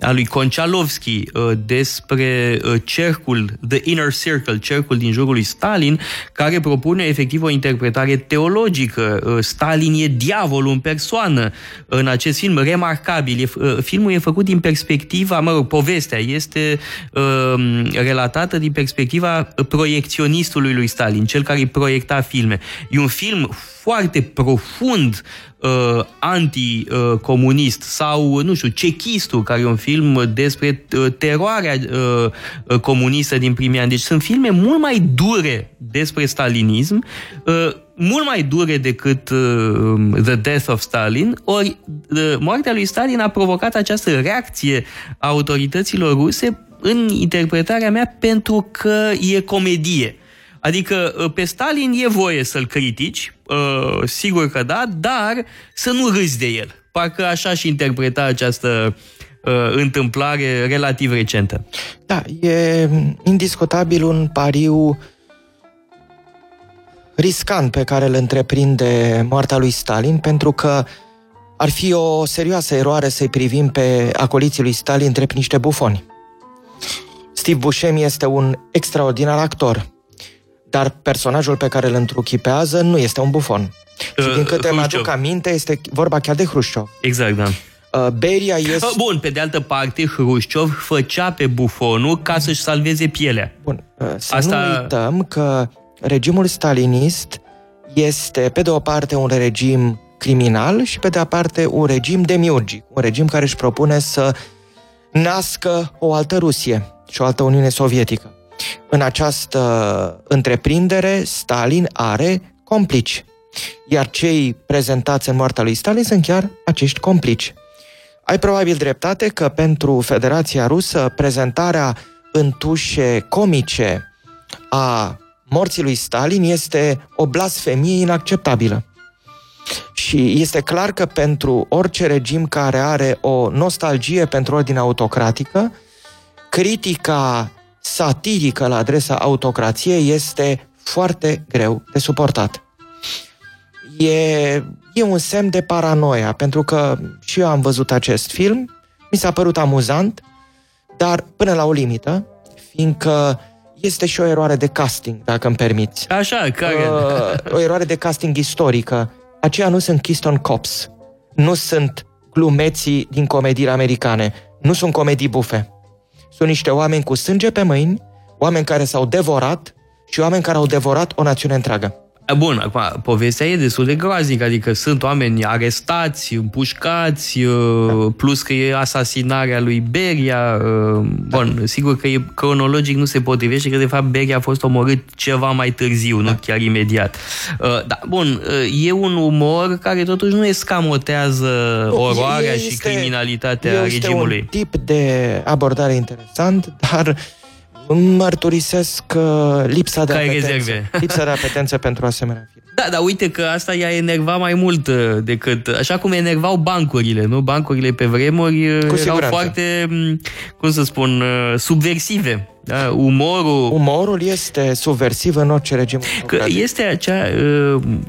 al lui Konchalovski despre cercul, The Inner Circle, cercul din jurul lui Stalin, care propune efectiv o interpretare teologică. Stalin e diavolul în persoană în acest film, remarcabil. Filmul e făcut din perspectiva, mă rog, povestea este relatată din perspectiva proiecționistului lui Stalin, cel care îi proiecta filme. E un film foarte profund anticomunist, sau, nu știu, Cechistul, care e un film despre teroarea comunistă din primii ani. Deci sunt filme mult mai dure despre stalinism, mult mai dure decât The Death of Stalin, ori moartea lui Stalin a provocat această reacție a autorităților ruse, în interpretarea mea, pentru că e comedie. Adică pe Stalin e voie să-l critici, sigur că da, dar să nu râzi de el. Parcă așa și interpreta această întâmplare relativ recentă. Da, e indiscutabil un pariu riscant pe care îl întreprinde moartea lui Stalin, pentru că ar fi o serioasă eroare să-i privim pe acoliții lui Stalin drept niște bufoni. Steve Buscemi este un extraordinar actor, dar personajul pe care îl întruchipează nu este un bufon. Și din câte îmi aduc aminte, este vorba chiar de Hrușciov. Exact, da. Beria este... Bun, pe de altă parte, Hrușciov făcea pe bufonul ca să-și salveze pielea. Bun, nu uităm că regimul stalinist este, pe de o parte, un regim criminal și, pe de o parte, un regim demiurgic. Un regim care își propune să nască o altă Rusie și o altă Uniune Sovietică. În această întreprindere, Stalin are complici, iar cei prezentați în moartea lui Stalin sunt chiar acești complici. Ai probabil dreptate că pentru Federația Rusă, prezentarea în tușe comice a morții lui Stalin este o blasfemie inacceptabilă. Și este clar că pentru orice regim care are o nostalgie pentru ordinea autocratică, critica satirică la adresa autocrației este foarte greu de suportat. E un semn de paranoia, pentru că și eu am văzut acest film, mi s-a părut amuzant, dar până la o limită, fiindcă este și o eroare de casting, dacă îmi permiți. Așa, care... O eroare de casting istorică. Aceia nu sunt Keystone Cops, nu sunt glumeții din comediile americane, nu sunt comedii bufe. Sunt niște oameni cu sânge pe mâini, oameni care s-au devorat și oameni care au devorat o națiune întreagă. Bun, acum, povestea e destul de groaznică, adică sunt oameni arestați, împușcați, da. Plus că e asasinarea lui Beria. Bun, da. Sigur că e, cronologic nu se potrivește, că de fapt Beria a fost omorât ceva mai târziu, da. Nu chiar imediat. Da, bun, e un umor care totuși nu escamotează oroarea și criminalitatea regimului. Este un tip de abordare interesant, dar... îmi mărturisesc lipsa de apetențe. Lipsa de apetențe pentru asemenea film. Da, dar uite că asta i-a enervat mai mult decât... Așa cum enervau bancurile, nu? Bancurile pe vremuri erau foarte, cum să spun, subversive. Da, umorul este subversiv în orice regim. Că este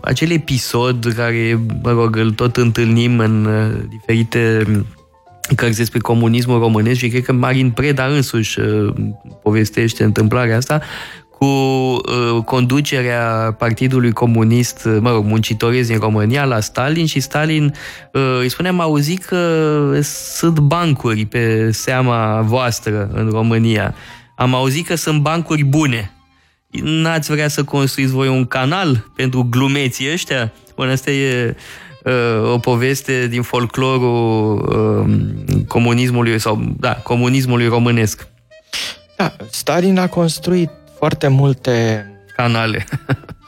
acel episod care, mă rog, îl tot întâlnim în diferite... cărți despre comunismul românesc și cred că Marin Preda însuși povestește întâmplarea asta cu conducerea Partidului Comunist, mă rog, muncitoresc din România, la Stalin, și Stalin îi spune, am auzit că sunt bancuri pe seama voastră în România. Am auzit că sunt bancuri bune. N-ați vrea să construiți voi un canal pentru glumeții ăștia? Bun, asta e... o poveste din folclorul comunismului comunismului românesc. Da, Stalin a construit foarte multe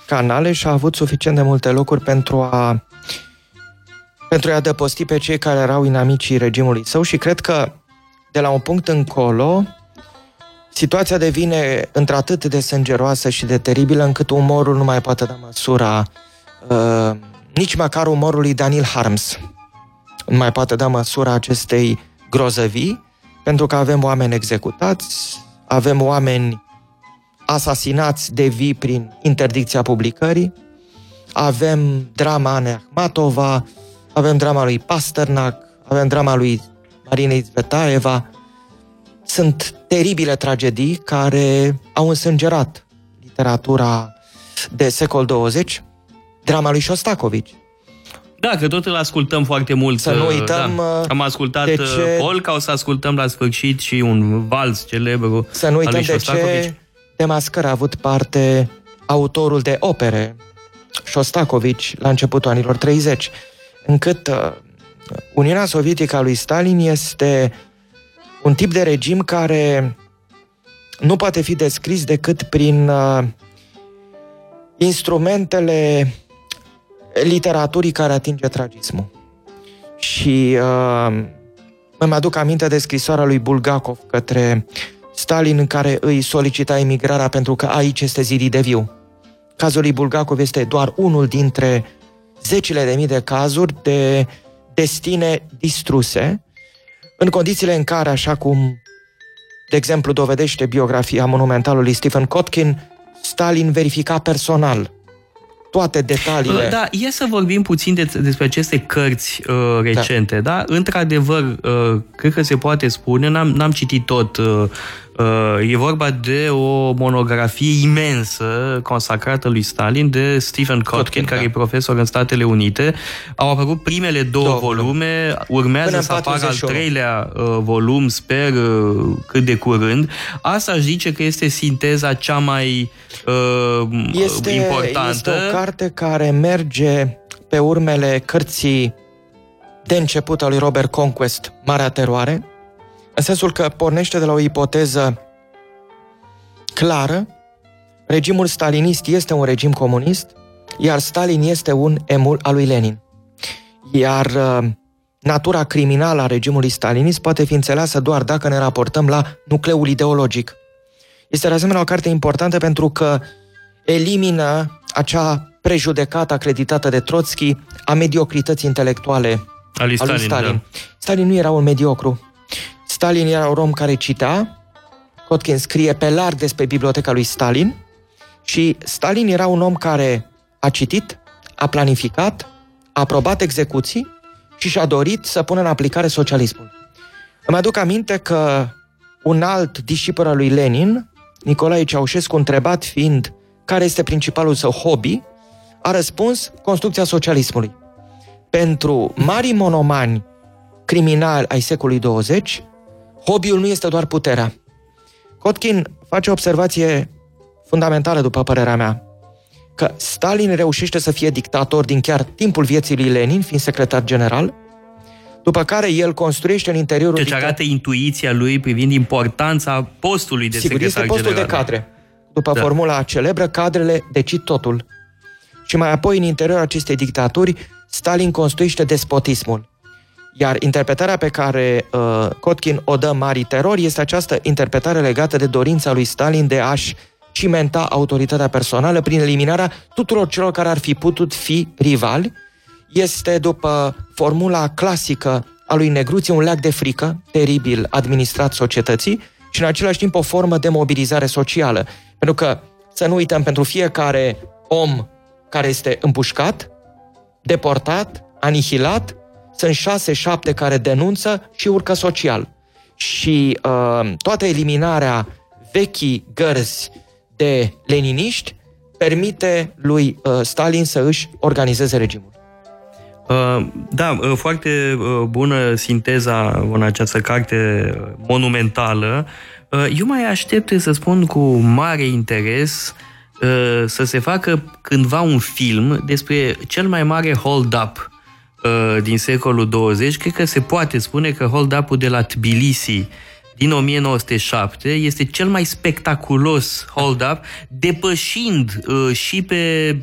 canale și a avut suficient de multe locuri pentru a adăposti pe cei care erau inamicii regimului său și cred că de la un punct încolo situația devine într-atât de sângeroasă și de teribilă încât umorul nu mai poate da măsura, nici măcar umorul lui Daniel Harms nu mai poate da măsura acestei grozăvii, pentru că avem oameni executați, avem oameni asasinați de vii prin interdicția publicării, avem drama Anei Akhmatova, avem drama lui Pasternak, avem drama lui Marinei Zvetaeva. Sunt teribile tragedii care au însângerat literatura de secol 20, drama lui Șostakovic. Da, că tot îl ascultăm foarte mult. Să nu uităm... Da. Am ascultat Polka, o să ascultăm la sfârșit și un vals celebru al lui Șostakovic. Să nu uităm de ce demascări a avut parte autorul de opere, Șostakovic, la începutul anilor 30, încât Uniunea Sovietică a lui Stalin este un tip de regim care nu poate fi descris decât prin instrumentele literaturii care atinge tragismul. Și îmi aduc aminte de scrisoarea lui Bulgakov către Stalin în care îi solicita emigrarea pentru că aici este zidit de viu. Cazul lui Bulgakov este doar unul dintre zecile de mii de cazuri de destine distruse, în condițiile în care, așa cum, de exemplu, dovedește biografia monumentală lui Stephen Kotkin, Stalin verifica personal toate detaliile. Da, e să vorbim puțin despre aceste cărți recente, da? Într-adevăr, cred că se poate spune, n-am citit tot, e vorba de o monografie imensă consacrată lui Stalin de Stephen Kotkin, care e profesor în Statele Unite. Au apărut primele două volume, urmează să apară al treilea volum, sper, cât de curând. Asta aș zice că este sinteza cea mai importantă. Este o carte care merge pe urmele cărții de început a lui Robert Conquest, Marea Teroare, în sensul că pornește de la o ipoteză clară: regimul stalinist este un regim comunist, iar Stalin este un emul al lui Lenin. Iar natura criminală a regimului stalinist poate fi înțeleasă doar dacă ne raportăm la nucleul ideologic. Este de asemenea o carte importantă pentru că elimină acea prejudecată acreditată de Trotsky a mediocrității intelectuale a lui Stalin. Da. Stalin nu era un mediocru. Stalin era un om care citea, Kotkin scrie pe larg despre biblioteca lui Stalin, și Stalin era un om care a citit, a planificat, a aprobat execuții și și-a dorit să pună în aplicare socialismul. Îmi aduc aminte că un alt discipăr al lui Lenin, Nicolae Ceaușescu, întrebat fiind care este principalul său hobby, a răspuns: construcția socialismului. Pentru marii monomani criminali ai secolului 20, hobby-ul nu este doar puterea. Kotkin face o observație fundamentală, după părerea mea, că Stalin reușește să fie dictator din chiar timpul vieții lui Lenin, fiind secretar general, după care el construiește în interiorul... Deci arată intuiția lui privind importanța postului de secretar general. Sigur, este postul de cadre. După formula celebră, cadrele decid totul. Și mai apoi, în interiorul acestei dictaturi, Stalin construiește despotismul. Iar interpretarea pe care Kotkin o dă Marii Terori este această interpretare legată de dorința lui Stalin de a-și cimenta autoritatea personală prin eliminarea tuturor celor care ar fi putut fi rivali. Este, după formula clasică a lui Negruție, un leac de frică teribil administrat societății și, în același timp, o formă de mobilizare socială. Pentru că, să nu uităm, pentru fiecare om care este împușcat, deportat, anihilat, sunt 6-7 care denunță și urcă social. Și toată eliminarea vechii gărzi de leniniști permite lui Stalin să își organizeze regimul. Da, foarte bună sinteza în această carte monumentală. Eu mai aștept, să spun, cu mare interes să se facă cândva un film despre cel mai mare hold-up din secolul 20, cred că se poate spune că hold-up-ul de la Tbilisi din 1907 este cel mai spectaculos hold-up, depășind și pe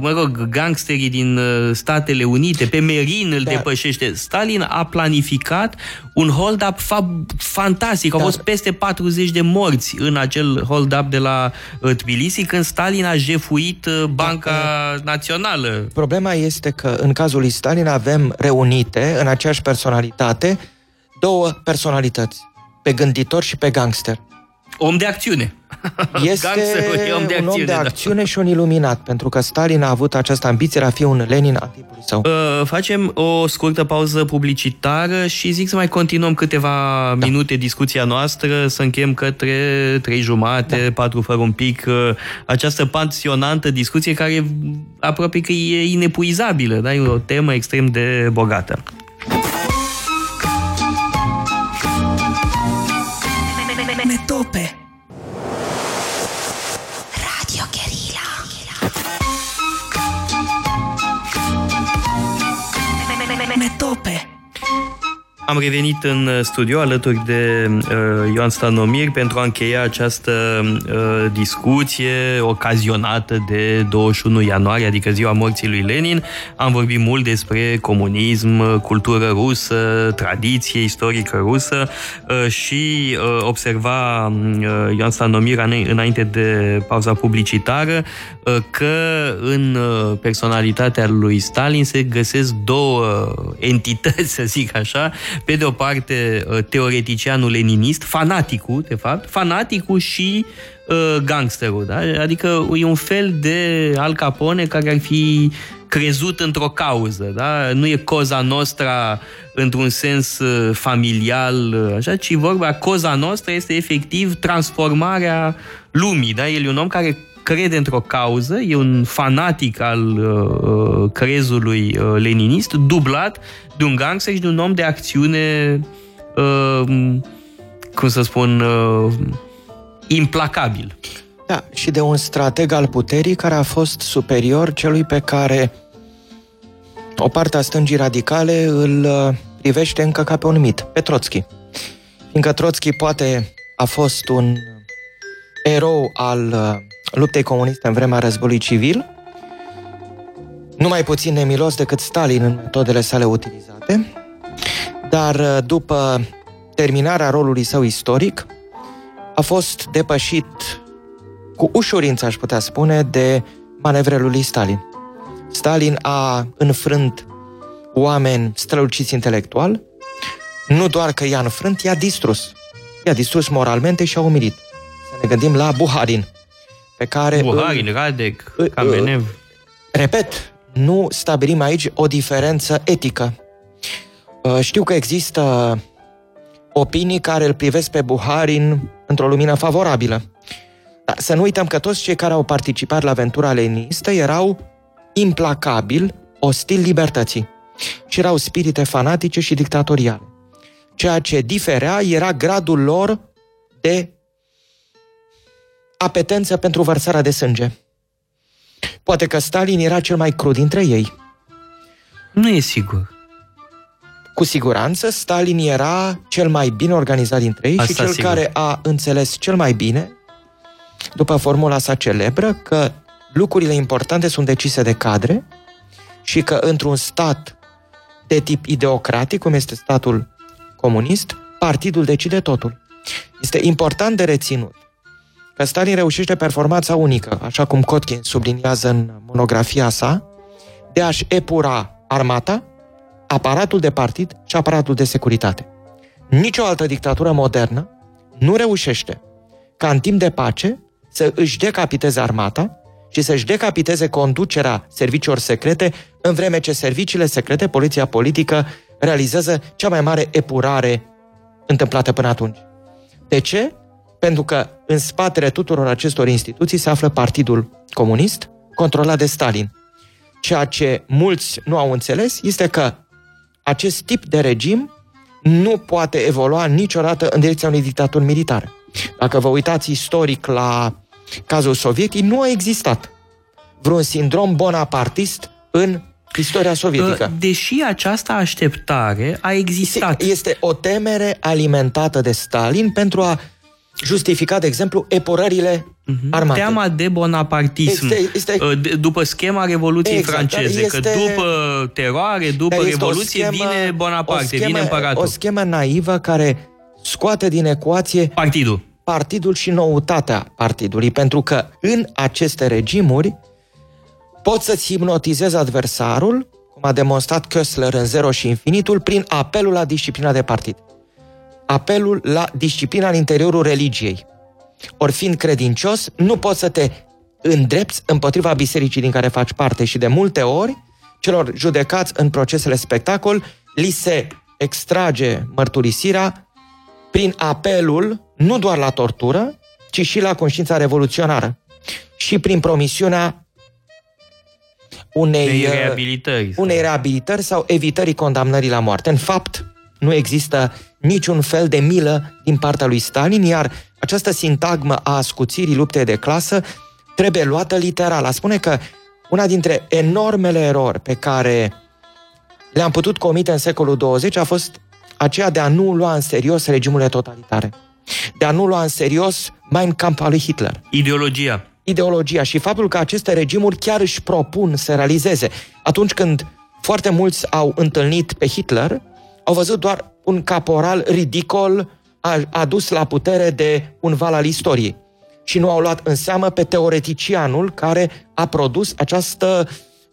mă rog, gangsterii din Statele Unite, pe Merin îl depășește. Stalin a planificat un hold-up fantastic. Au fost peste 40 de morți în acel hold-up de la Tbilisi, când Stalin a jefuit Banca Națională. Problema este că în cazul lui Stalin avem reunite în aceeași personalitate două personalități, pe gânditor și pe gangster. Om de acțiune. Este un om de acțiune și un iluminat, pentru că Stalin a avut această ambiție de a fi un Lenin al timpului său. Facem o scurtă pauză publicitară și zic să mai continuăm câteva minute discuția noastră, să încheiem către 3:30, 4 fără un pic, această pasionantă discuție care aproape că e inepuizabilă, da? E o temă extrem de bogată. Metope. Radio Guerilla. Metope. Am revenit în studio alături de Ioan Stanomir pentru a încheia această discuție ocazionată de 21 ianuarie, adică ziua morții lui Lenin. Am vorbit mult despre comunism, cultură rusă, tradiție istorică rusă și observa Ioan Stanomir înainte de pauza publicitară că în personalitatea lui Stalin se găsesc două entități, să zic așa. Pe de o parte, teoreticianul leninist, fanaticul, de fapt, fanaticul și gangsterul, da? Adică e un fel de Al Capone care ar fi crezut într-o cauză, da? Nu e cosa nostra într-un sens familial, așa, ci vorba, cosa noastră este efectiv transformarea lumii, da? El e un om care crede într-o cauză, e un fanatic al crezului leninist, dublat de un gangster și de un om de acțiune, cum să spun, implacabil. Da, și de un strateg al puterii care a fost superior celui pe care o parte a stângii radicale îl privește încă ca pe un mit, pe Trotsky. Fiindcă Trotsky poate a fost un erou al luptei comuniste în vremea războiului civil, nu mai puțin nemilos decât Stalin în metodele sale utilizate, dar după terminarea rolului său istoric, a fost depășit cu ușurință, aș putea spune, de manevrele lui Stalin. Stalin a înfrânt oameni străluciți intelectual, nu doar că i-a înfrânt, i-a distrus. I-a distrus moralmente și a umilit. Să ne gândim la Buharin, pe care Buharin, Radek, Kamenev. Repet, nu stabilim aici o diferență etică. Știu că există opinii care îl privesc pe Buharin într-o lumină favorabilă. Dar să nu uităm că toți cei care au participat la aventura leninistă erau implacabili, ostili libertății. Și erau spirite fanatice și dictatoriale. Ceea ce diferea era gradul lor de apetență pentru vărsarea de sânge. Poate că Stalin era cel mai crud dintre ei. Nu e sigur. Cu siguranță, Stalin era cel mai bine organizat dintre ei. Asta și cel sigur. Care a înțeles cel mai bine, după formula sa celebră, că lucrurile importante sunt decise de cadre și că într-un stat de tip ideocratic, cum este statul comunist, partidul decide totul. Este important de reținut că Stalin reușește performanța unică, așa cum Kotkin subliniază în monografia sa, de a-și epura armata, aparatul de partid și aparatul de securitate. Nici o altă dictatură modernă nu reușește ca în timp de pace să își decapiteze armata și să își decapiteze conducerea serviciilor secrete, în vreme ce serviciile secrete, poliția politică, realizează cea mai mare epurare întâmplată până atunci. De ce? Pentru că în spatele tuturor acestor instituții se află Partidul Comunist, controlat de Stalin. Ceea ce mulți nu au înțeles este că acest tip de regim nu poate evolua niciodată în direcția unei dictaturi militare. Dacă vă uitați istoric la cazul sovietic, nu a existat vreun sindrom bonapartist în istoria sovietică. Deși această așteptare a existat. Este o temere alimentată de Stalin pentru a justifica, de exemplu, epurările Armate. Teama de bonapartism, după schema Revoluției franceze, că după teroare, după Revoluție, vine Bonaparte, vine împăratul. O schemă naivă care scoate din ecuație partidul și noutatea partidului, pentru că în aceste regimuri poți să-ți hipnotizezi adversarul, cum a demonstrat Köstler în Zero și Infinitul, prin apelul la disciplina de partid. Apelul la disciplina în interiorul religiei. Ori fiind credincios, nu poți să te îndrepți împotriva bisericii din care faci parte și de multe ori celor judecați în procesele spectacol li se extrage mărturisirea prin apelul nu doar la tortură, ci și la conștiința revoluționară și prin promisiunea unei reabilitări sau evitării condamnării la moarte. În fapt, nu există niciun fel de milă din partea lui Stalin, iar această sintagmă a ascuțirii luptei de clasă trebuie luată literal. A spune că una dintre enormele erori pe care le-am putut comite în secolul 20 a fost aceea de a nu lua în serios regimurile totalitare. De a nu lua în serios Mein Kampf al lui Hitler. Ideologia și faptul că aceste regimuri chiar își propun să realizeze. Atunci când foarte mulți au întâlnit pe Hitler, au văzut doar un caporal ridicol adus la putere de un val al istoriei. Și nu au luat în seamă pe teoreticianul care a produs această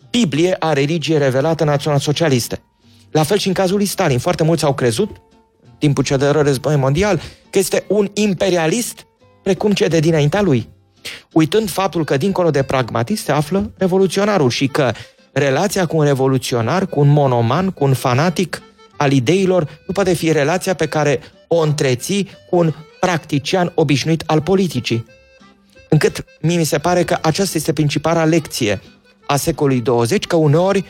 Biblie a religiei revelată național-socialiste. La fel și în cazul lui Stalin. Foarte mulți au crezut, în timpul ce de război mondial, că este un imperialist precum ce de dinaintea lui. Uitând faptul că dincolo de pragmatist se află revoluționarul și că relația cu un revoluționar, cu un monoman, cu un fanatic al ideilor, nu poate fi relația pe care o întreții cu un practician obișnuit al politicii. Încât mi se pare că aceasta este principala lecție a secolului 20, că uneori,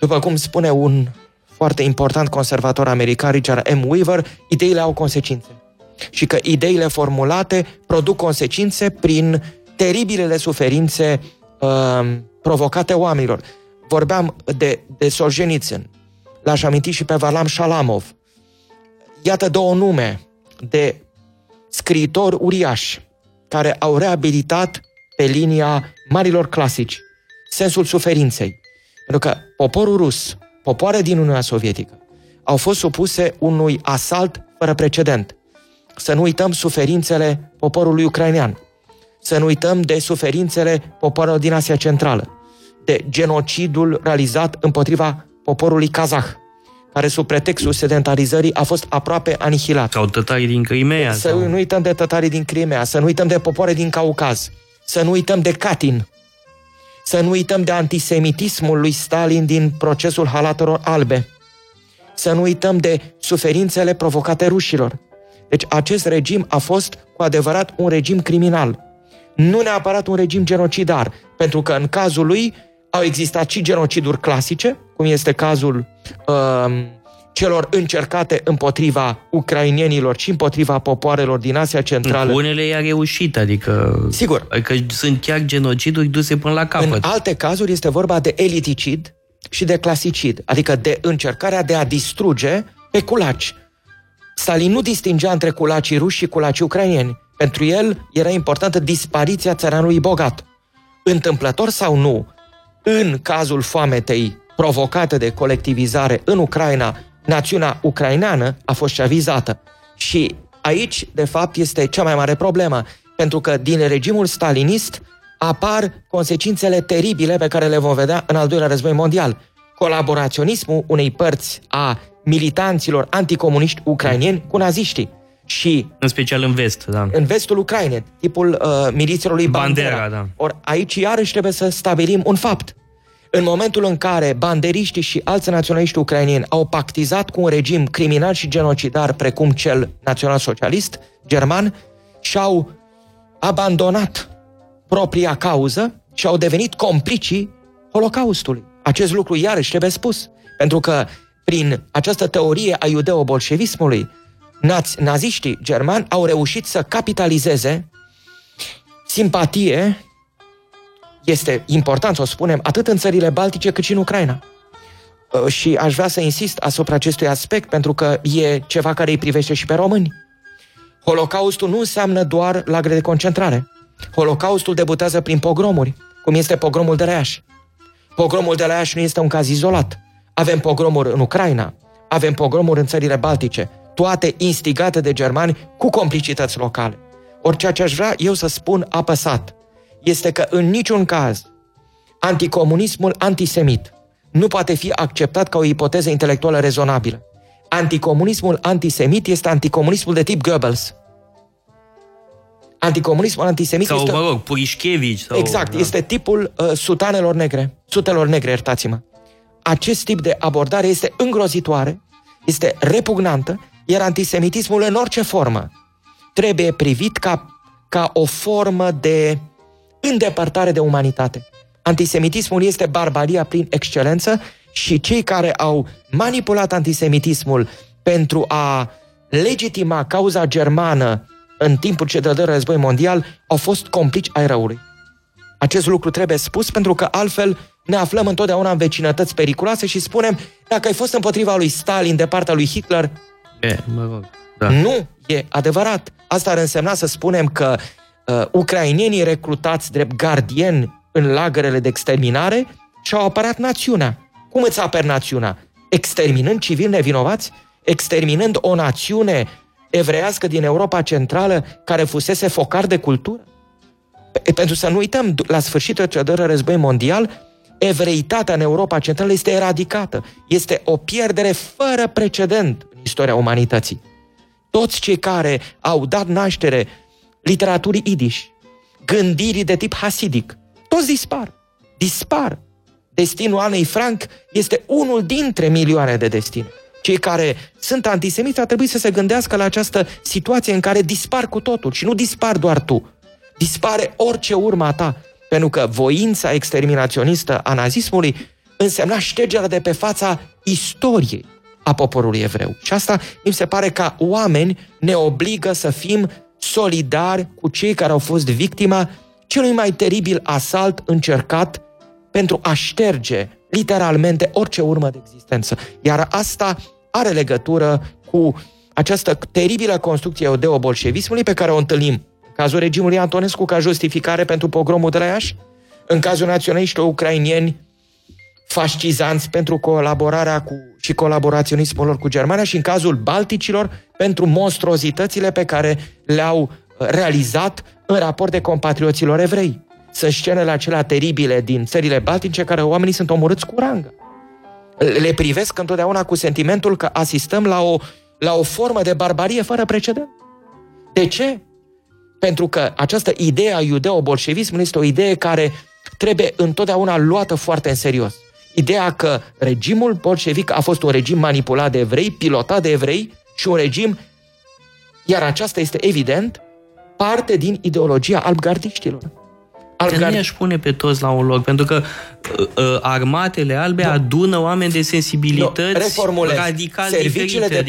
după cum spune un foarte important conservator american, Richard M. Weaver, ideile au consecințe. Și că ideile formulate produc consecințe prin teribilele suferințe provocate oamenilor. Vorbeam de Solzhenitsyn. L-aș aminti și pe Varlam Shalamov. Iată două nume de scriitori uriași care au reabilitat pe linia marilor clasici sensul suferinței. Pentru că poporul rus, popoare din Uniunea Sovietică, au fost supuse unui asalt fără precedent. Să nu uităm suferințele poporului ucrainean, să nu uităm de suferințele popoarelor din Asia Centrală, de genocidul realizat împotriva poporului kazah, care sub pretextul sedentarizării a fost aproape anihilat. Sau tătarii din Crimea. Să nu uităm de tătarii din Crimea, să nu uităm de popoare din Caucaz, să nu uităm de Katyn, să nu uităm de antisemitismul lui Stalin din procesul halatelor albe, să nu uităm de suferințele provocate rușilor. Deci acest regim a fost cu adevărat un regim criminal. Nu neapărat un regim genocidar, pentru că în cazul lui au existat și genociduri clasice, cum este cazul celor încercate împotriva ucrainienilor și împotriva popoarelor din Asia Centrală. Unele i-a reușit, adică... Sigur. Adică sunt chiar genociduri duse până la capăt. În alte cazuri este vorba de eliticid și de clasicid, adică de încercarea de a distruge pe culaci. Stalin nu distingea între culacii ruși și culacii ucrainieni. Pentru el era importantă dispariția țăranului bogat. Întâmplător sau nu, în cazul foametei provocată de colectivizare în Ucraina, națiunea ucraineană a fost cea vizată. Și aici, de fapt, este cea mai mare problemă, pentru că din regimul stalinist apar consecințele teribile pe care le vom vedea în al doilea război mondial. Colaboraționismul unei părți a militanților anticomuniști ucraineni cu naziștii. Și în special în vest, da. În vestul Ucrainei, tipul milițiilor lui Bandera. Da. Or, aici iarăși trebuie să stabilim un fapt. În momentul în care banderiștii și alți naționaliști ucraineni au pactizat cu un regim criminal și genocidar precum cel național-socialist german și-au abandonat propria cauză și-au devenit complicii Holocaustului. Acest lucru iarăși trebuie spus, pentru că prin această teorie a iudeo-bolșevismului, naziștii germani au reușit să capitalizeze simpatie, este important să o spunem, atât în țările baltice cât și în Ucraina. Și aș vrea să insist asupra acestui aspect, pentru că e ceva care îi privește și pe români. Holocaustul nu înseamnă doar lagre de concentrare. Holocaustul debutează prin pogromuri, cum este pogromul de la Iași. Pogromul de la Iași nu este un caz izolat. Avem pogromuri în Ucraina, avem pogromuri în țările Baltice, toate instigate de germani cu complicități locale. Ori ceea ce aș vrea eu să spun apăsat este că în niciun caz anticomunismul antisemit nu poate fi acceptat ca o ipoteză intelectuală rezonabilă. Anticomunismul antisemit este anticomunismul de tip Goebbels. Anticomunismul antisemit sau, este... Sau, mă rog, Purișchevici. Sau, exact, da. Este tipul sutanelor negre. Sutelor negre, iertați-mă. Acest tip de abordare este îngrozitoare, este repugnantă, iar antisemitismul în orice formă trebuie privit ca o formă de îndepărtare de umanitate. Antisemitismul este barbaria prin excelență și cei care au manipulat antisemitismul pentru a legitima cauza germană în timpul celui de-al doilea război mondial au fost complici ai răului. Acest lucru trebuie spus pentru că altfel ne aflăm întotdeauna în vecinătăți periculoase și spunem, dacă ai fost împotriva lui Stalin de partea lui Hitler, da. Nu e adevărat. Asta ar însemna să spunem că ucrainenii recrutați drept gardieni în lagărele de exterminare și-au apărat națiunea. Cum îți aperi națiunea? Exterminând civili nevinovați? Exterminând o națiune evreiască din Europa Centrală care fusese focar de cultură? Pentru să nu uităm, la sfârșitul celui de-al doilea război mondial, evreitatea în Europa Centrală este eradicată. Este o pierdere fără precedent în istoria umanității. Toți cei care au dat naștere literaturii idiș, gândirii de tip hasidic, toți dispar. Dispar. Destinul Anei Frank este unul dintre milioane de destine. Cei care sunt antisemiți ar trebui să se gândească la această situație în care dispar cu totul și nu dispar doar tu. Dispare orice urma ta, pentru că voința exterminaționistă a nazismului însemna ștergerea de pe fața istoriei a poporului evreu. Și asta mi se pare ca oameni ne obligă să fim solidari cu cei care au fost victima celui mai teribil asalt încercat pentru a șterge literalmente orice urmă de existență. Iar asta are legătură cu această teribilă construcție eudeo-bolșevismului pe care o întâlnim în cazul regimului Antonescu ca justificare pentru pogromul de la Iași, în cazul naționaliștilor ucrainieni fascizanți pentru colaborarea și colaboraționismul lor cu Germania și în cazul balticilor pentru monstruozitățile pe care le-au realizat în raport de compatrioților evrei. Sunt scenele acelea teribile din țările baltice care oamenii sunt omorâți cu rangă. Le privesc întotdeauna cu sentimentul că asistăm la o formă de barbarie fără precedent. De ce? Pentru că această idee a iudeo-bolșevismului este o idee care trebuie întotdeauna luată foarte în serios. Ideea că regimul bolșevic a fost un regim manipulat de evrei, pilotat de evrei și un regim, iar aceasta este evident, parte din ideologia albgardiștilor. Că nu i-aș pune pe toți la un loc, pentru că armatele albe adună oameni de sensibilități radical diferite,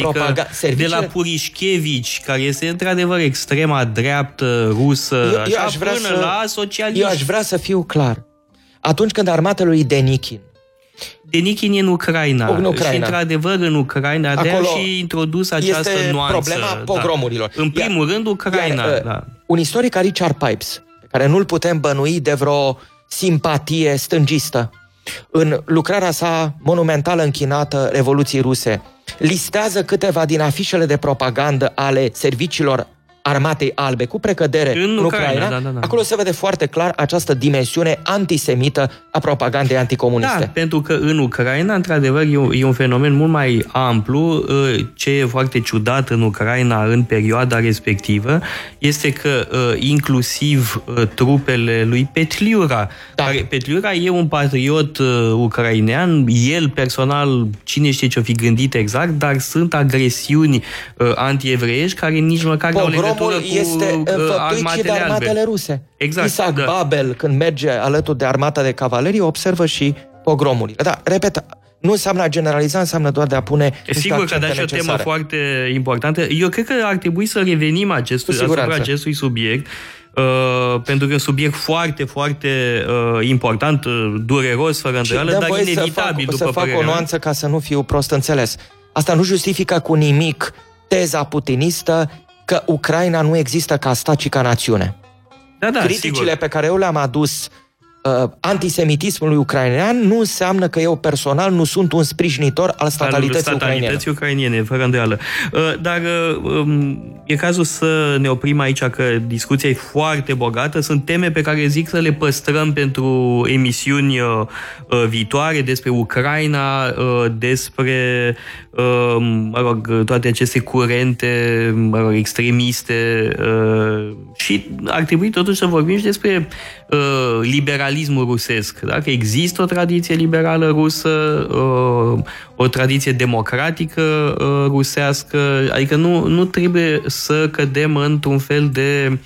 de la Purișchevici, care este într-adevăr extrema dreaptă rusă, la socialiști. Eu aș vrea să fiu clar. Atunci când armatele lui Denikin e în Ucraina. Și într-adevăr în Ucraina de-aia și introdus această nuanță. Este problema pogromurilor. Da. În primul rând Ucraina. Un istoric Richard Pipes, care nu-l putem bănui de vreo simpatie stângistă, în lucrarea sa monumentală închinată Revoluției Ruse, listează câteva din afișele de propagandă ale serviciilor Armatei Albe, cu precădere în Ucraina. Da. Acolo se vede foarte clar această dimensiune antisemită a propagandei anticomuniste. Da, pentru că în Ucraina, într-adevăr, e un fenomen mult mai amplu. Ce e foarte ciudat în Ucraina în perioada respectivă este că inclusiv trupele lui Petliura, care Petliura e un patriot ucrainean, el personal, cine știe ce-o fi gândit exact, dar sunt agresiuni anti-evreiești care nici măcar nu au legătură. Romul este înfăptuit și de armatele ruse. Exact, Isaac Babel, când merge alături de armata de cavalerie, observă și pogromurile. Da, repet, nu înseamnă a generaliza, înseamnă doar de a pune... Sigur că da, și o temă foarte importantă. Eu cred că ar trebui să revenim asupra acestui subiect, pentru că e un subiect foarte, foarte important, dureros, fără îndoială, dar inevitabil, după părerea. Să fac o nuanță ca să nu fiu prost înțeles. Asta nu justifică cu nimic teza putinistă că Ucraina nu există ca stat, ci ca națiune. Criticile sigur. Pe care eu le-am adus antisemitismului ucrainean nu înseamnă că eu personal nu sunt un sprijinitor al statalității ucrainiene, fără îndoială. Dar e cazul să ne oprim aici, că discuția e foarte bogată. Sunt teme pe care zic să le păstrăm pentru emisiuni viitoare despre Ucraina, despre toate aceste curente extremiste și ar trebui totuși să vorbim și despre liberalismul rusesc. Dacă există o tradiție liberală rusă, o tradiție democratică rusească, adică nu trebuie să cădem într-un fel de,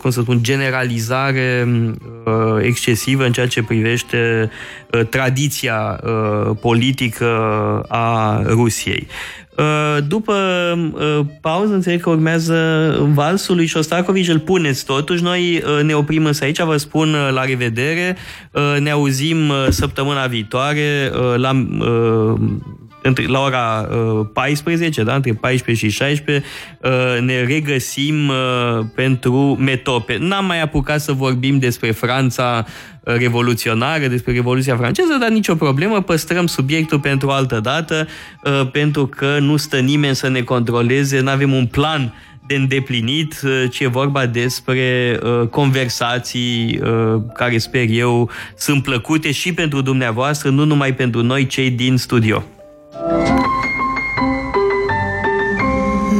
cum să spun, generalizare excesivă în ceea ce privește tradiția politică a Rusiei. După pauză, înțeleg că urmează valsul lui Șostakovic, îl puneți totuși. Noi ne oprim însă aici, vă spun la revedere, ne auzim săptămâna viitoare la ora 14, da? Între 14 și 16 ne regăsim pentru Metope. N-am mai apucat să vorbim despre Franța revoluționară, despre Revoluția franceză, dar nicio problemă, păstrăm subiectul pentru altă dată, pentru că nu stă nimeni să ne controleze, n-avem un plan de îndeplinit, ci e vorba despre conversații care, sper eu, sunt plăcute și pentru dumneavoastră, nu numai pentru noi, cei din studio.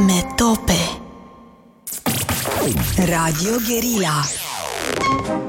Metope. Radio Guerilla.